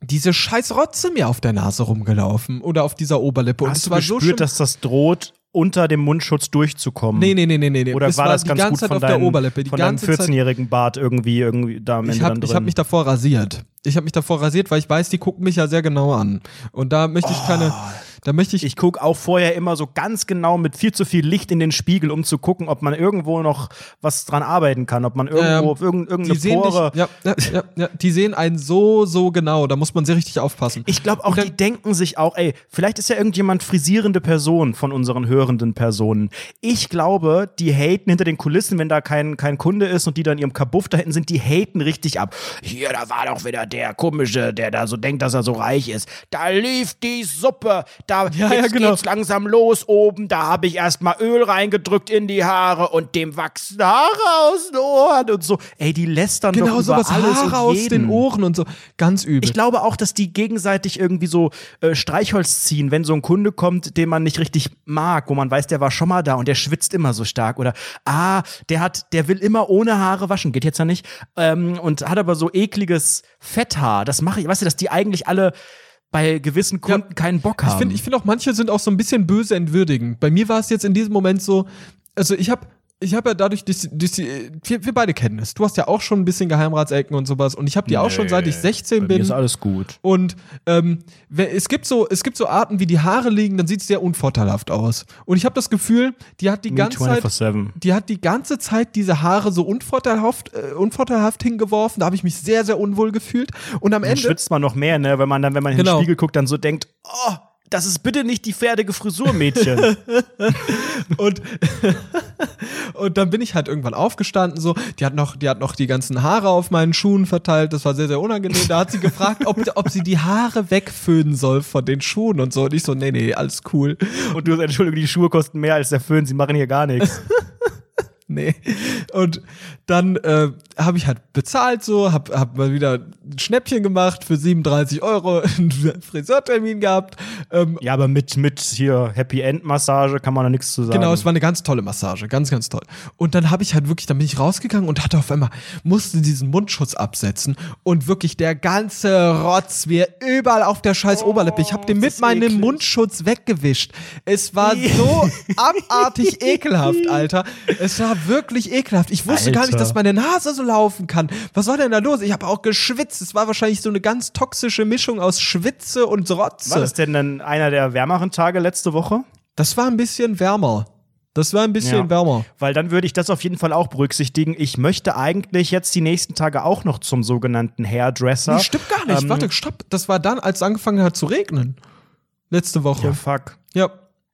diese scheiß Rotze mir auf der Nase rumgelaufen oder auf dieser Oberlippe. Hast du gespürt, dass das droht, unter dem Mundschutz durchzukommen? Nee. Oder war das ganz gut von deinem 14-jährigen Bart irgendwie da am Ende dann drin? Ich habe mich davor rasiert, weil ich weiß, die gucken mich ja sehr genau an. Und da möchte ich keine... Ich gucke auch vorher immer so ganz genau mit viel zu viel Licht in den Spiegel, um zu gucken, ob man irgendwo noch was dran arbeiten kann, ob man irgendwo auf irgendeine Pore... Die sehen einen so genau, da muss man sehr richtig aufpassen. Ich glaube auch, die denken sich auch, ey, vielleicht ist ja irgendjemand frisierende Person von unseren hörenden Personen. Ich glaube, die haten hinter den Kulissen, wenn da kein Kunde ist und die dann in ihrem Kabuff da hinten sind, die haten richtig ab. Hier, da war doch wieder der Komische, der da so denkt, dass er so reich ist. Da lief die Suppe... Geht's langsam los oben, da habe ich erstmal Öl reingedrückt in die Haare und dem wachsen Haare aus den Ohren und so. Ey, die lästern doch über alles Haare aus den Ohren und so. Ganz übel. Ich glaube auch, dass die gegenseitig irgendwie so Streichholz ziehen, wenn so ein Kunde kommt, den man nicht richtig mag, wo man weiß, der war schon mal da und der schwitzt immer so stark oder der will immer ohne Haare waschen, geht jetzt ja nicht, und hat aber so ekliges Fetthaar. Das mache ich, weißt du, dass die eigentlich alle bei gewissen Kunden keinen Bock haben. Ich finde auch, manche sind auch so ein bisschen böse entwürdigend. Bei mir war es jetzt in diesem Moment so, also ich hab ja dadurch, wir beide kennen es. Du hast ja auch schon ein bisschen Geheimratsecken und sowas. Und ich habe die auch schon, seit ich 16 bin. Mir ist alles gut. Und es gibt so Arten, wie die Haare liegen, dann sieht es sehr unvorteilhaft aus. Und ich habe das Gefühl, die hat die ganze Zeit diese Haare so unvorteilhaft hingeworfen. Da habe ich mich sehr, sehr unwohl gefühlt. Und am Ende schwitzt man noch mehr, ne? Wenn man in den Spiegel guckt, dann so denkt, oh, das ist bitte nicht die fertige Frisur, Mädchen. Und dann bin ich halt irgendwann aufgestanden, so. Die hat noch die ganzen Haare auf meinen Schuhen verteilt. Das war sehr, sehr unangenehm. Da hat sie gefragt, ob sie die Haare wegföhnen soll von den Schuhen und so. Und ich so, nee, alles cool. Und du hast, Entschuldigung, die Schuhe kosten mehr als der Föhn. Sie machen hier gar nichts. Nee. Und dann habe ich halt bezahlt so, hab mal wieder ein Schnäppchen gemacht für 37 €, einen Friseurtermin gehabt. Ja, aber mit hier Happy End Massage kann man da nichts zu sagen. Genau, es war eine ganz tolle Massage, ganz, ganz toll. Und dann habe ich halt wirklich, dann bin ich rausgegangen und hatte auf einmal, musste diesen Mundschutz absetzen und wirklich der ganze Rotz mir überall auf der scheiß Oberlippe. Ich habe den mit meinem Mundschutz weggewischt. Es war so abartig ekelhaft, Alter. Es war wirklich ekelhaft. Ich wusste gar nicht, dass meine Nase so laufen kann. Was war denn da los? Ich habe auch geschwitzt. Es war wahrscheinlich so eine ganz toxische Mischung aus Schwitze und Rotze. War das denn dann einer der wärmeren Tage letzte Woche? Das war ein bisschen wärmer. Das wäre ein bisschen wärmer. Weil dann würde ich das auf jeden Fall auch berücksichtigen. Ich möchte eigentlich jetzt die nächsten Tage auch noch zum sogenannten Hairdresser. Nee, stimmt gar nicht. Warte, stopp. Das war dann, als es angefangen hat zu regnen. Letzte Woche. Ja, fuck. Ja.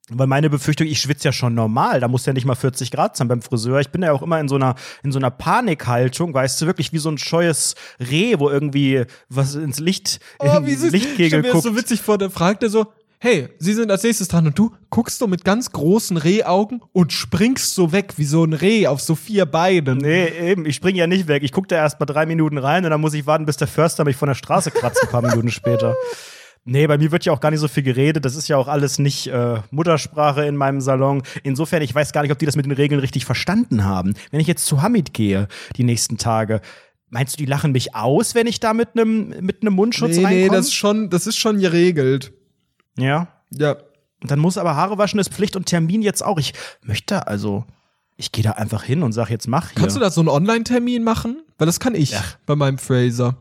Weil meine Befürchtung, ich schwitze ja schon normal, da muss ja nicht mal 40 Grad sein beim Friseur. Ich bin ja auch immer in so einer Panikhaltung, weißt du, wirklich wie so ein scheues Reh, wo irgendwie was ins Licht, Lichtkegel guckt. So witzig vor, da fragt er so, hey, Sie sind als nächstes dran und du guckst so mit ganz großen Rehaugen und springst so weg wie so ein Reh auf so 4 Beinen. Nee, eben, ich spring ja nicht weg. Ich gucke da erst mal 3 Minuten rein und dann muss ich warten, bis der Förster mich von der Straße kratzt, ein paar Minuten später. Nee, bei mir wird ja auch gar nicht so viel geredet. Das ist ja auch alles nicht Muttersprache in meinem Salon. Insofern, ich weiß gar nicht, ob die das mit den Regeln richtig verstanden haben. Wenn ich jetzt zu Hamid gehe, die nächsten Tage, meinst du, die lachen mich aus, wenn ich da mit einem Mundschutz reinkomme? Nee, das ist schon geregelt. Ja? Ja. Und dann muss aber Haare waschen ist Pflicht und Termin jetzt auch. Ich gehe da einfach hin und sag, jetzt mach hier. Kannst du da so einen Online-Termin machen? Weil das kann ich bei meinem Fraser.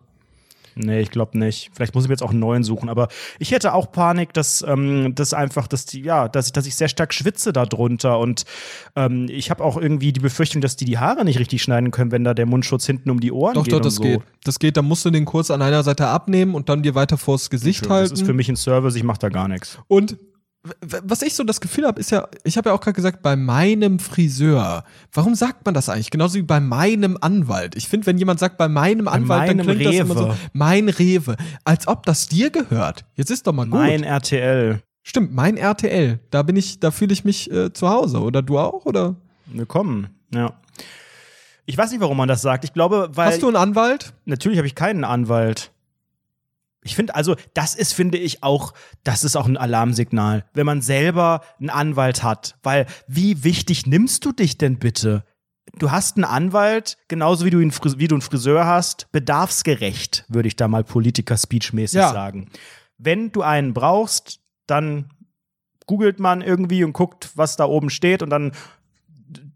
Nee, ich glaube nicht. Vielleicht muss ich mir jetzt auch einen neuen suchen. Aber ich hätte auch Panik, dass ich sehr stark schwitze darunter. Und ich habe auch irgendwie die Befürchtung, dass die Haare nicht richtig schneiden können, wenn da der Mundschutz hinten um die Ohren geht. Doch, das geht. Das geht, da musst du den kurz an einer Seite abnehmen und dann dir weiter vors Gesicht halten. Das ist für mich ein Service, ich mache da gar nichts. Und was ich so das Gefühl habe, ist ja, ich habe ja auch gerade gesagt, bei meinem Friseur. Warum sagt man das eigentlich? Genauso wie bei meinem Anwalt. Ich finde, wenn jemand sagt, bei meinem Anwalt, dann klingt das immer so, mein Rewe. Als ob das dir gehört. Jetzt ist doch mal gut. Mein RTL. Stimmt, mein RTL. Da fühle ich mich zu Hause. Oder du auch, oder? Willkommen, ja. Ich weiß nicht, warum man das sagt. Ich glaube, weil... Hast du einen Anwalt? Natürlich habe ich keinen Anwalt. Ich finde, also, das ist auch ein Alarmsignal, wenn man selber einen Anwalt hat. Weil, wie wichtig nimmst du dich denn bitte? Du hast einen Anwalt, genauso wie du einen Friseur hast, bedarfsgerecht, würde ich da mal Politiker-Speech-mäßig sagen. Wenn du einen brauchst, dann googelt man irgendwie und guckt, was da oben steht und dann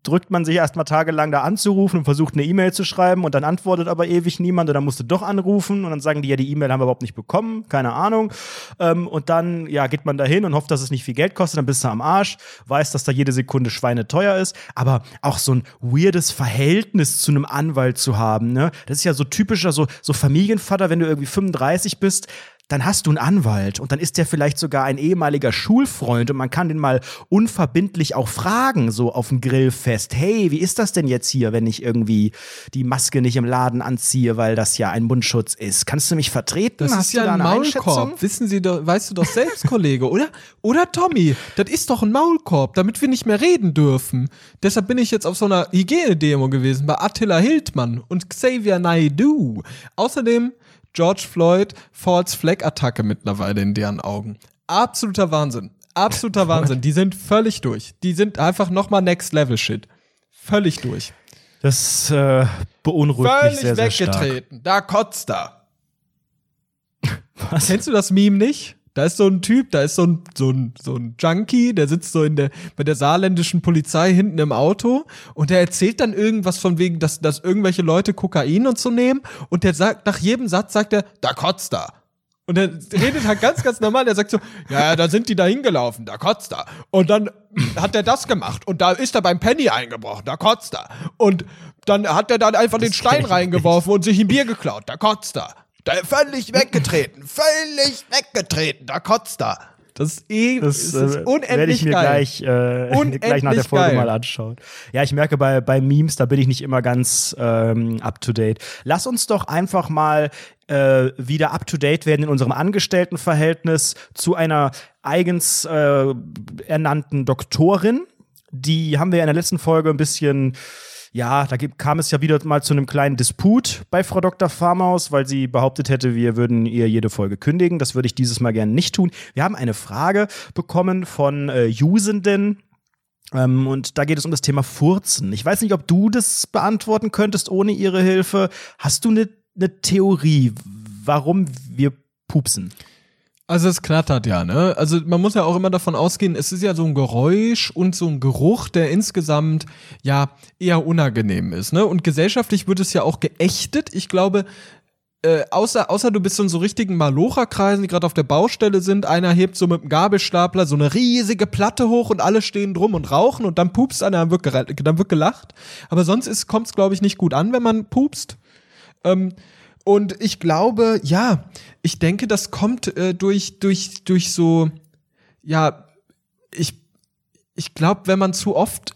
drückt man sich erstmal tagelang da anzurufen und versucht eine E-Mail zu schreiben und dann antwortet aber ewig niemand und dann musst du doch anrufen und dann sagen die, ja, die E-Mail haben wir überhaupt nicht bekommen, keine Ahnung. Und dann geht man da hin und hofft, dass es nicht viel Geld kostet, dann bist du am Arsch, weißt, dass da jede Sekunde schweineteuer ist, aber auch so ein weirdes Verhältnis zu einem Anwalt zu haben, ne? Das ist ja so typischer, so Familienvater, wenn du irgendwie 35 bist, dann hast du einen Anwalt und dann ist der vielleicht sogar ein ehemaliger Schulfreund und man kann den mal unverbindlich auch fragen, so auf dem Grillfest. Hey, wie ist das denn jetzt hier, wenn ich irgendwie die Maske nicht im Laden anziehe, weil das ja ein Mundschutz ist? Kannst du mich vertreten? Das hast ist ja ein Maulkorb. Weißt du doch selbst, Kollege, oder? Oder Tommy, das ist doch ein Maulkorb, damit wir nicht mehr reden dürfen. Deshalb bin ich jetzt auf so einer Hygienedemo gewesen bei Attila Hildmann und Xavier Naidoo. Außerdem George Floyd, False Flag Attacke mittlerweile in deren Augen. Absoluter Wahnsinn. Die sind völlig durch. Die sind einfach nochmal Next Level Shit. Völlig durch. Das beunruhigt mich sehr, sehr stark. Völlig weggetreten. Da kotzt er. Was? Kennst du das Meme nicht? Da ist so ein Typ, da ist so ein Junkie, der sitzt so bei der saarländischen Polizei hinten im Auto und der erzählt dann irgendwas von wegen, dass irgendwelche Leute Kokain und so nehmen und der sagt, nach jedem Satz sagt er, da kotzt er. Und er redet halt ganz, ganz normal, der sagt so, ja, da sind die da hingelaufen, da kotzt er. Und dann hat er das gemacht und da ist er beim Penny eingebrochen, da kotzt er. Und dann hat er dann einfach den Stein reingeworfen und sich ein Bier geklaut, da kotzt er. Völlig weggetreten, da kotzt da. Das ist unendlich geil. Werde ich mir gleich nach der Folge mal anschauen. Ja, ich merke, bei Memes, da bin ich nicht immer ganz up-to-date. Lass uns doch einfach mal wieder up-to-date werden in unserem Angestelltenverhältnis zu einer eigens ernannten Doktorin. Die haben wir ja in der letzten Folge ein bisschen... Ja, da kam es ja wieder mal zu einem kleinen Disput bei Frau Dr. Fahrmaus, weil sie behauptet hätte, wir würden ihr jede Folge kündigen. Das würde ich dieses Mal gerne nicht tun. Wir haben eine Frage bekommen von Usenden. Und da geht es um das Thema Furzen. Ich weiß nicht, ob du das beantworten könntest ohne ihre Hilfe. Hast du eine Theorie, warum wir pupsen? Also es knattert ja, ne? Also man muss ja auch immer davon ausgehen, es ist ja so ein Geräusch und so ein Geruch, der insgesamt ja eher unangenehm ist, ne? Und gesellschaftlich wird es ja auch geächtet. Ich glaube, außer du bist so in so richtigen Malocherkreisen, die gerade auf der Baustelle sind, einer hebt so mit dem Gabelstapler so eine riesige Platte hoch und alle stehen drum und rauchen und dann pupst einer, dann wird gelacht. Aber sonst kommt es, glaube ich, nicht gut an, wenn man pupst. Und ich glaube, ja, ich denke, das kommt durch so, ja, ich glaube, wenn man zu oft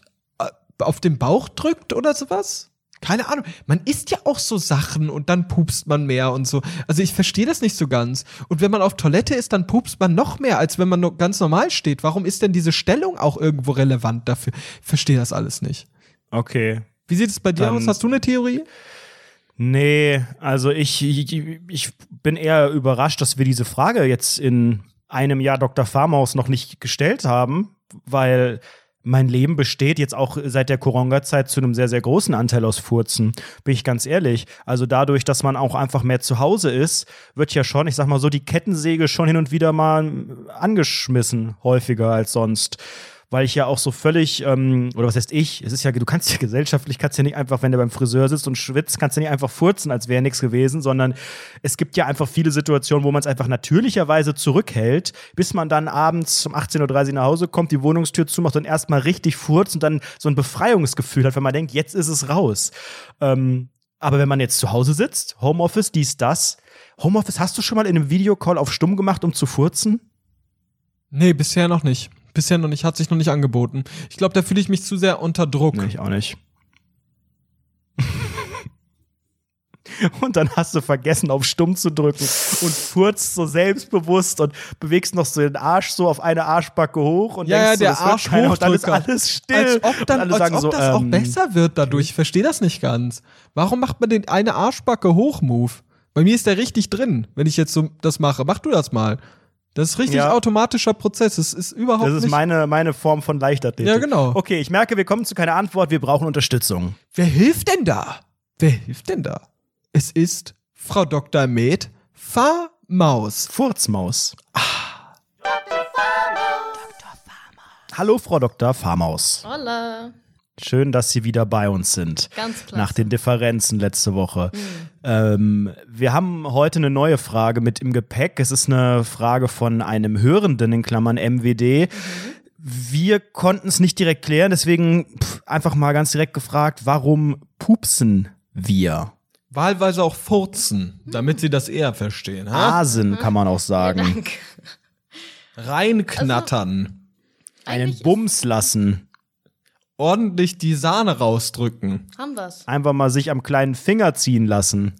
auf den Bauch drückt oder sowas. Keine Ahnung, man isst ja auch so Sachen und dann pupst man mehr und so. Also ich verstehe das nicht so ganz. Und wenn man auf Toilette ist, dann pupst man noch mehr, als wenn man nur ganz normal steht. Warum ist denn diese Stellung auch irgendwo relevant dafür? Ich verstehe das alles nicht. Okay. Wie sieht es bei dir aus? Hast du eine Theorie? Nee, also ich bin eher überrascht, dass wir diese Frage jetzt in einem Jahr Dr. Fahrmaus noch nicht gestellt haben, weil mein Leben besteht jetzt auch seit der Corona-Zeit zu einem sehr, sehr großen Anteil aus Furzen, bin ich ganz ehrlich. Also dadurch, dass man auch einfach mehr zu Hause ist, wird ja schon, ich sag mal so, die Kettensäge schon hin und wieder mal angeschmissen, häufiger als sonst. Weil ich ja auch so völlig, oder was heißt ich, es ist ja, du kannst ja gesellschaftlich, kannst ja nicht einfach, wenn du beim Friseur sitzt und schwitzt, kannst du ja nicht einfach furzen, als wäre nichts gewesen, sondern es gibt ja einfach viele Situationen, wo man es einfach natürlicherweise zurückhält, bis man dann abends um 18.30 Uhr nach Hause kommt, die Wohnungstür zumacht und erstmal richtig furzt und dann so ein Befreiungsgefühl hat, wenn man denkt, jetzt ist es raus. Aber wenn man jetzt zu Hause sitzt, Homeoffice, dies, das. Homeoffice, hast du schon mal in einem Videocall auf stumm gemacht, um zu furzen? Nee, bisher noch nicht. Bisher noch nicht, hat sich noch nicht angeboten. Ich glaube, da fühle ich mich zu sehr unter Druck. Nee, ich auch nicht. Und dann hast du vergessen, auf Stumm zu drücken und furzt so selbstbewusst und bewegst noch so den Arsch so auf eine Arschbacke hoch und denkst, so, das Arsch wird keiner, und dann ist alles still. Als ob, dann, alle als sagen ob so, das auch besser wird dadurch. Ich verstehe das nicht ganz. Warum macht man den eine Arschbacke hoch-Move? Bei mir ist der richtig drin, wenn ich jetzt so das mache. Mach du das mal. Das ist richtig automatischer Prozess. Das ist überhaupt nicht. Das ist meine Form von Leichtathletik. Ja, genau. Okay, ich merke, wir kommen zu keiner Antwort. Wir brauchen Unterstützung. Wer hilft denn da? Es ist Frau Dr. Med Fahrmaus. Furzmaus. Ah. Dr. Fahrmaus. Hallo, Frau Dr. Fahrmaus. Hola. Schön, dass Sie wieder bei uns sind. Ganz klar. Nach den Differenzen letzte Woche. Mhm. Wir haben heute eine neue Frage mit im Gepäck. Es ist eine Frage von einem Hörenden, in Klammern MWD. Mhm. Wir konnten es nicht direkt klären, deswegen einfach mal ganz direkt gefragt, warum pupsen wir? Wahlweise auch furzen, damit Sie das eher verstehen. Asen kann man auch sagen. Danke. Reinknattern. Also, einen Bums lassen. Ordentlich die Sahne rausdrücken. Haben wir's. Einfach mal sich am kleinen Finger ziehen lassen.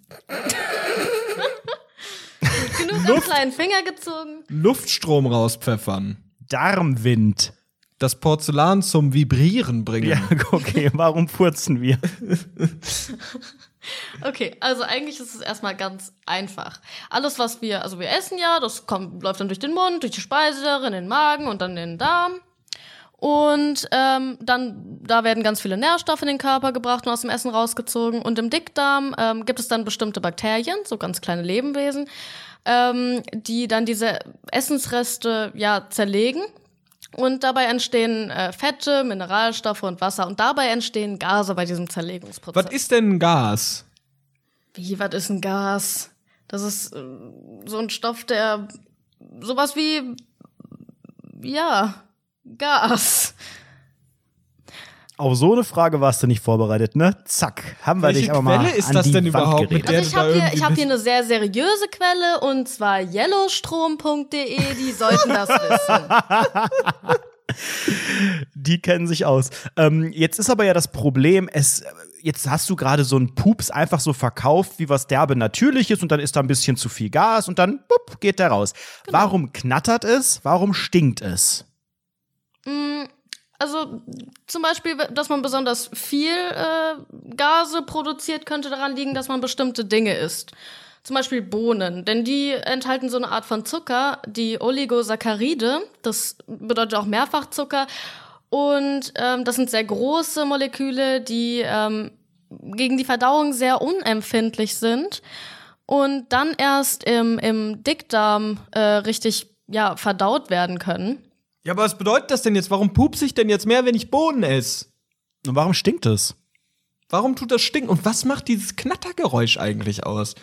Genug am kleinen Finger gezogen. Luftstrom rauspfeffern. Darmwind. Das Porzellan zum Vibrieren bringen. Ja, okay, warum furzen wir? Okay, also eigentlich ist es erstmal ganz einfach. Alles, was wir essen ja, das läuft dann durch den Mund, durch die Speiseröhre, in den Magen und dann in den Darm. Und da werden ganz viele Nährstoffe in den Körper gebracht und aus dem Essen rausgezogen. Und im Dickdarm gibt es dann bestimmte Bakterien, so ganz kleine Lebewesen, die dann diese Essensreste zerlegen. Und dabei entstehen Fette, Mineralstoffe und Wasser. Und dabei entstehen Gase bei diesem Zerlegungsprozess. Was ist denn ein Gas? Wie, was ist ein Gas? Das ist so ein Stoff, der sowas wie, Gas. Auf so eine Frage warst du nicht vorbereitet, ne? Zack, haben wir dich aber mal an die Wand geredet. Welche Quelle ist das denn überhaupt? Also ich hab hier eine sehr seriöse Quelle, und zwar yellowstrom.de, die sollten das wissen. Die kennen sich aus. Jetzt ist aber ja das Problem, jetzt hast du gerade so einen Pups einfach so verkauft, wie was derbe Natürliches, und dann ist da ein bisschen zu viel Gas und dann bupp, geht der raus. Genau. Warum knattert es? Warum stinkt es? Also zum Beispiel, dass man besonders viel Gase produziert, könnte daran liegen, dass man bestimmte Dinge isst. Zum Beispiel Bohnen, denn die enthalten so eine Art von Zucker, die Oligosaccharide, das bedeutet auch Mehrfachzucker. Und das sind sehr große Moleküle, die gegen die Verdauung sehr unempfindlich sind und dann erst im Dickdarm richtig verdaut werden können. Ja, aber was bedeutet das denn jetzt? Warum pupse ich denn jetzt mehr, wenn ich Bohnen esse? Und warum stinkt es? Warum tut das stinken? Und was macht dieses Knattergeräusch eigentlich aus?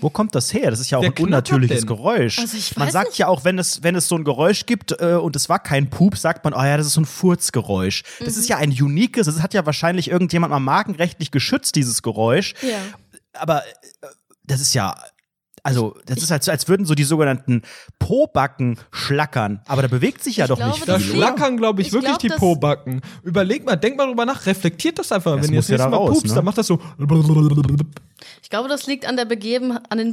Wo kommt das her? Das ist ja auch ein unnatürliches Geräusch. Also man sagt nicht. Ja auch, wenn es so ein Geräusch gibt und es war kein Pup, sagt man, oh ja, das ist so ein Furzgeräusch. Mhm. Das ist ja ein uniques, das hat ja wahrscheinlich irgendjemand mal markenrechtlich geschützt, dieses Geräusch. Ja. Aber das ist ja... Also, das ist, als würden so die sogenannten Po-Backen schlackern. Aber da bewegt sich ja doch nicht viel. Da schlackern, glaube ich, wirklich die Po-Backen. Überleg mal, denk mal drüber nach, reflektiert das einfach. Wenn ihr das nächste Mal pupst, dann macht das so. Ich glaube, das liegt an den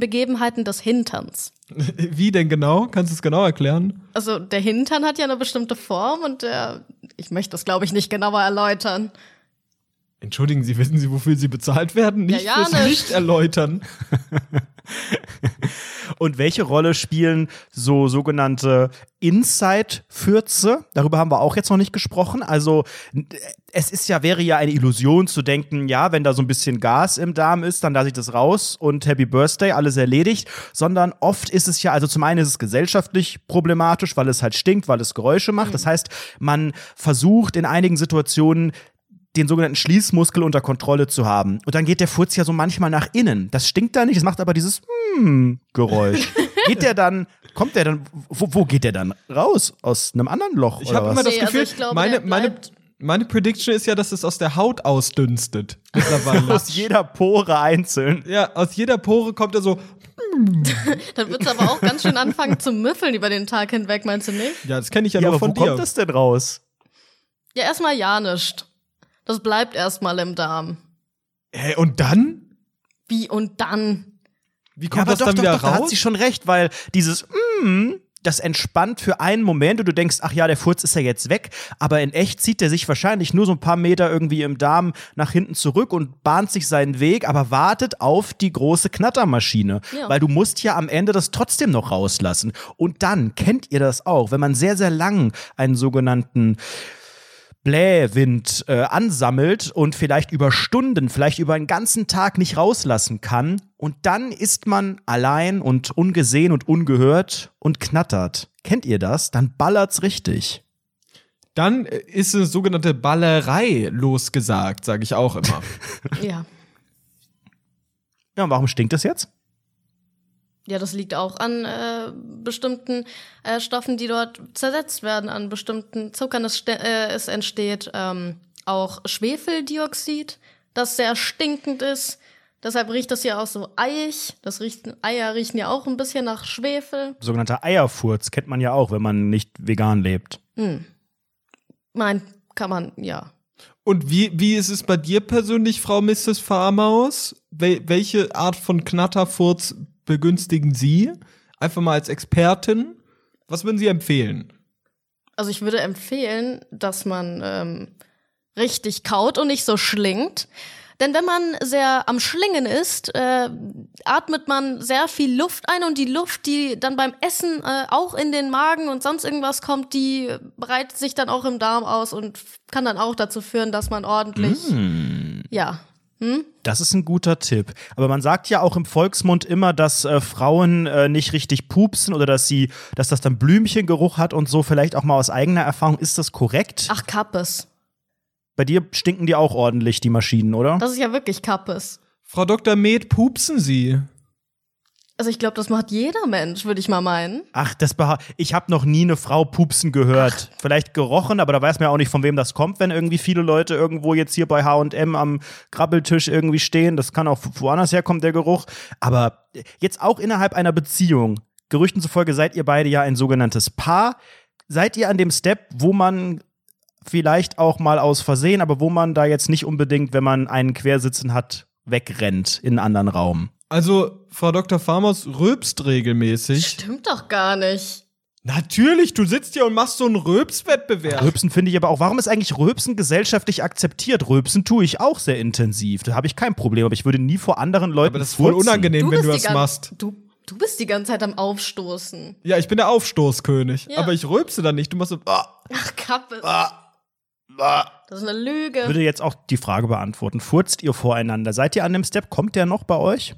Begebenheiten des Hinterns. Wie denn genau? Kannst du es genau erklären? Also, der Hintern hat ja eine bestimmte Form und ich möchte das, glaube ich, nicht genauer erläutern. Entschuldigen Sie, wissen Sie, wofür Sie bezahlt werden? Nicht ja, fürs Nicht-Erläutern. Und welche Rolle spielen so sogenannte Inside-Fürze? Darüber haben wir auch jetzt noch nicht gesprochen. Also es ist ja, wäre ja eine Illusion zu denken, ja, wenn da so ein bisschen Gas im Darm ist, dann lasse ich das raus und Happy Birthday, alles erledigt. Sondern oft ist es ja, also zum einen ist es gesellschaftlich problematisch, weil es halt stinkt, weil es Geräusche macht. Mhm. Das heißt, man versucht in einigen Situationen, den sogenannten Schließmuskel unter Kontrolle zu haben. Und dann geht der Furz ja so manchmal nach innen. Das stinkt da nicht, es macht aber dieses Geräusch. Geht der dann, kommt der dann, wo geht der dann raus? Aus einem anderen Loch? Ich habe immer das Gefühl, also glaube, meine Prediction ist ja, dass es aus der Haut ausdünstet. Aus jeder Pore einzeln. Ja, aus jeder Pore kommt er so. Dann wird es aber auch ganz schön anfangen zu müffeln über den Tag hinweg, meinst du nicht? Ja, das kenne ich ja nur von dir. Wo kommt das denn raus? Ja, erstmal ja nicht. Das bleibt erstmal im Darm. Hä, und dann? Wie und dann? Wie kommt das dann wieder raus? Da hat sie schon recht, weil dieses das entspannt für einen Moment und du denkst, ach ja, der Furz ist ja jetzt weg, aber in echt zieht der sich wahrscheinlich nur so ein paar Meter irgendwie im Darm nach hinten zurück und bahnt sich seinen Weg, aber wartet auf die große Knattermaschine, ja. Weil du musst ja am Ende das trotzdem noch rauslassen. Und dann, kennt ihr das auch, wenn man sehr, sehr lang einen sogenannten Blähwind ansammelt und vielleicht über Stunden, vielleicht über einen ganzen Tag nicht rauslassen kann. Und dann ist man allein und ungesehen und ungehört und knattert. Kennt ihr das? Dann ballert's richtig. Dann ist eine sogenannte Ballerei losgesagt, sage ich auch immer. Ja. Ja, und warum stinkt das jetzt? Ja, das liegt auch an bestimmten Stoffen, die dort zersetzt werden, an bestimmten Zuckern. Es entsteht auch Schwefeldioxid, das sehr stinkend ist. Deshalb riecht das ja auch so eiig. Eier riechen ja auch ein bisschen nach Schwefel. Sogenannter Eierfurz kennt man ja auch, wenn man nicht vegan lebt. Hm. Nein, kann man, ja. Und wie ist es bei dir persönlich, Frau Mrs. Fahrmaus? Welche Art von Knatterfurz begünstigen Sie? Einfach mal als Expertin. Was würden Sie empfehlen? Also ich würde empfehlen, dass man richtig kaut und nicht so schlingt. Denn wenn man sehr am Schlingen ist, atmet man sehr viel Luft ein und die Luft, die dann beim Essen auch in den Magen und sonst irgendwas kommt, die breitet sich dann auch im Darm aus und kann dann auch dazu führen, dass man ordentlich, ja. Das ist ein guter Tipp. Aber man sagt ja auch im Volksmund immer, dass Frauen nicht richtig pupsen oder dass das dann Blümchengeruch hat und so, vielleicht auch mal aus eigener Erfahrung. Ist das korrekt? Ach, Kappes. Bei dir stinken die auch ordentlich, die Maschinen, oder? Das ist ja wirklich Kappes. Frau Dr. Med, pupsen Sie? Also ich glaube, das macht jeder Mensch, würde ich mal meinen. Ach, ich habe noch nie eine Frau pupsen gehört. Ach. Vielleicht gerochen, aber da weiß man ja auch nicht, von wem das kommt, wenn irgendwie viele Leute irgendwo jetzt hier bei H&M am Krabbeltisch irgendwie stehen. Das kann auch woanders herkommen, der Geruch. Aber jetzt auch innerhalb einer Beziehung. Gerüchten zufolge seid ihr beide ja ein sogenanntes Paar. Seid ihr an dem Step, wo man vielleicht auch mal aus Versehen, aber wo man da jetzt nicht unbedingt, wenn man einen Quersitzen hat, wegrennt in einen anderen Raum? Also, Frau Dr. Fahrmaus rülpst regelmäßig. Stimmt doch gar nicht. Natürlich, du sitzt hier und machst so einen Rülpswettbewerb. Rülpsen finde ich aber auch. Warum ist eigentlich Rülpsen gesellschaftlich akzeptiert? Rülpsen tue ich auch sehr intensiv. Da habe ich kein Problem. Aber ich würde nie vor anderen Leuten. Aber das ist voll unangenehm, wenn du das machst. Du bist die ganze Zeit am Aufstoßen. Ja, ich bin der Aufstoßkönig. Ja. Aber ich rülpse dann nicht. Du machst so. Ach, Kappe. Das ist eine Lüge. Ich würde jetzt auch die Frage beantworten. Furzt ihr voreinander? Seid ihr an dem Step? Kommt der noch bei euch?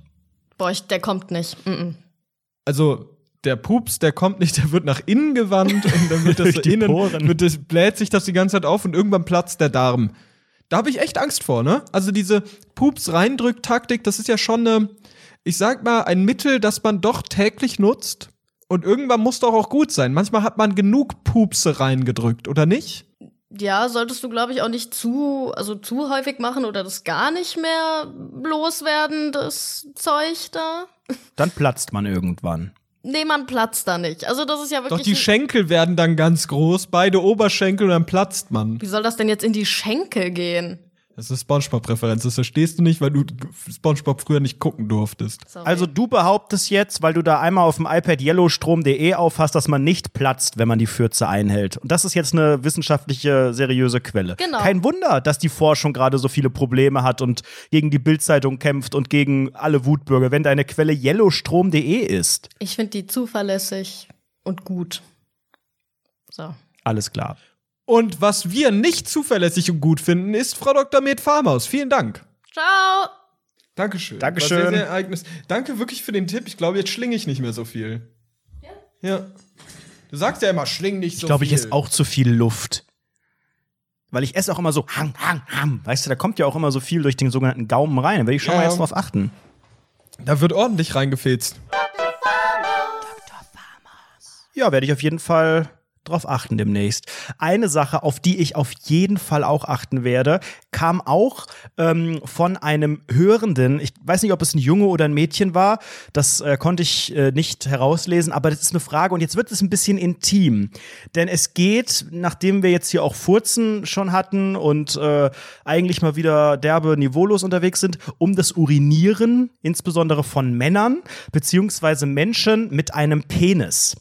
Boah, der kommt nicht. Mm-mm. Also, der Pups, der kommt nicht, der wird nach innen gewandt und dann wird das innen, bläht sich das die ganze Zeit auf und irgendwann platzt der Darm. Da habe ich echt Angst vor, ne? Also diese Pups-Reindrück-Taktik, das ist ja schon eine ich sag mal, ein Mittel, das man doch täglich nutzt. Und irgendwann muss doch auch gut sein. Manchmal hat man genug Pupse reingedrückt, oder nicht? Ja, solltest du, glaube ich, auch nicht zu häufig machen oder das gar nicht mehr loswerden, das Zeug da. Dann platzt man irgendwann. Nee, man platzt da nicht. Also das ist ja wirklich. Doch, die Schenkel werden dann ganz groß, beide Oberschenkel, und dann platzt man. Wie soll das denn jetzt in die Schenkel gehen? Das ist Spongebob-Referenz, das verstehst du nicht, weil du Spongebob früher nicht gucken durftest. Sorry. Also du behauptest jetzt, weil du da einmal auf dem iPad yellowstrom.de aufhast, dass man nicht platzt, wenn man die Fürze einhält. Und das ist jetzt eine wissenschaftliche, seriöse Quelle. Genau. Kein Wunder, dass die Forschung gerade so viele Probleme hat und gegen die Bild-Zeitung kämpft und gegen alle Wutbürger, wenn deine Quelle yellowstrom.de ist. Ich finde die zuverlässig und gut. So. Alles klar. Und was wir nicht zuverlässig und gut finden, ist Frau Dr. Fahrmaus. Vielen Dank. Ciao. Dankeschön. Dankeschön. War sehr Ereignis. Danke wirklich für den Tipp. Ich glaube, jetzt schlinge ich nicht mehr so viel. Ja. Du sagst ja immer, schling nicht so viel. Ich glaube, ich esse auch zu viel Luft. Weil ich esse auch immer so ham. Weißt du, da kommt ja auch immer so viel durch den sogenannten Gaumen rein. Da werde ich schon mal jetzt drauf achten. Da wird ordentlich reingefetzt. Dr. Fahrmaus. Ja, werde ich auf jeden Fall drauf achten demnächst. Eine Sache, auf die ich auf jeden Fall auch achten werde, kam auch von einem Hörenden. Ich weiß nicht, ob es ein Junge oder ein Mädchen war. Das konnte ich nicht herauslesen, aber das ist eine Frage. Und jetzt wird es ein bisschen intim. Denn es geht, nachdem wir jetzt hier auch Furzen schon hatten und eigentlich mal wieder derbe niveaulos unterwegs sind, um das Urinieren, insbesondere von Männern, beziehungsweise Menschen mit einem Penis.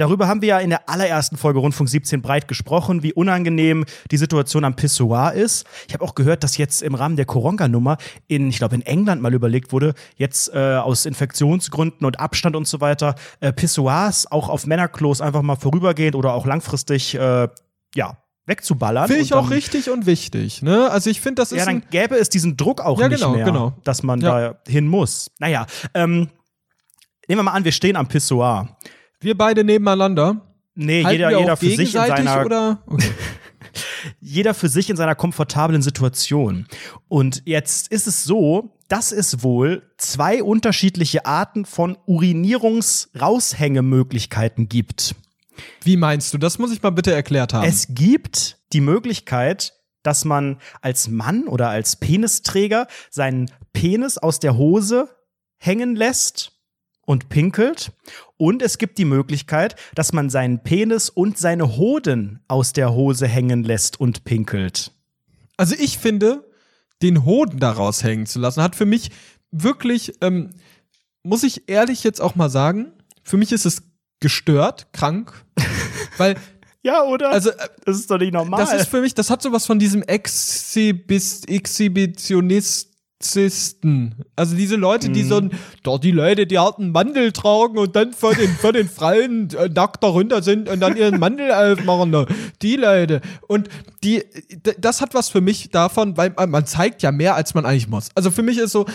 Darüber haben wir ja in der allerersten Folge Rundfunk 17 breit gesprochen, wie unangenehm die Situation am Pissoir ist. Ich habe auch gehört, dass jetzt im Rahmen der Koronga-Nummer in England mal überlegt wurde, jetzt aus Infektionsgründen und Abstand und so weiter, Pissoirs auch auf Männerklos einfach mal vorübergehend oder auch langfristig, wegzuballern. Finde ich dann auch richtig und wichtig, ne? Also ich finde, das ist. Ja, dann gäbe es diesen Druck auch nicht mehr, dass man da hin muss. Naja, nehmen wir mal an, wir stehen am Pissoir. Wir beide nebeneinander? Nee, jeder für sich in seiner oder? Okay. Jeder für sich in seiner komfortablen Situation. Und jetzt ist es so, dass es wohl 2 unterschiedliche Arten von Urinierungsraushängemöglichkeiten gibt. Wie meinst du? Das muss ich mal bitte erklärt haben. Es gibt die Möglichkeit, dass man als Mann oder als Penisträger seinen Penis aus der Hose hängen lässt und pinkelt. Und es gibt die Möglichkeit, dass man seinen Penis und seine Hoden aus der Hose hängen lässt und pinkelt. Also ich finde, den Hoden daraus hängen zu lassen, hat für mich wirklich, muss ich ehrlich jetzt auch mal sagen, für mich ist es gestört, krank, weil ja, oder? Also, das ist doch nicht normal. Das ist für mich, das hat sowas von diesem Exhibitionist. Zisten. Also diese Leute, die die harten Mandel tragen und dann von den Freien nackt darunter sind und dann ihren Mandel aufmachen. Die Leute. Und das hat was für mich davon, weil man zeigt ja mehr, als man eigentlich muss. Also für mich ist so,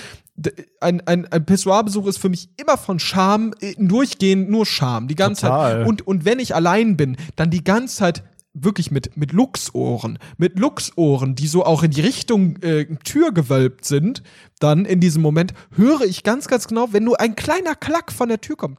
ein Pissoir-Besuch ist für mich immer von Scham, durchgehend nur Scham. Die ganze Zeit. Und wenn ich allein bin, dann die ganze Zeit wirklich mit Luchsohren, die so auch in die Richtung Tür gewölbt sind, dann in diesem Moment höre ich ganz, ganz genau, wenn nur ein kleiner Klack von der Tür kommt,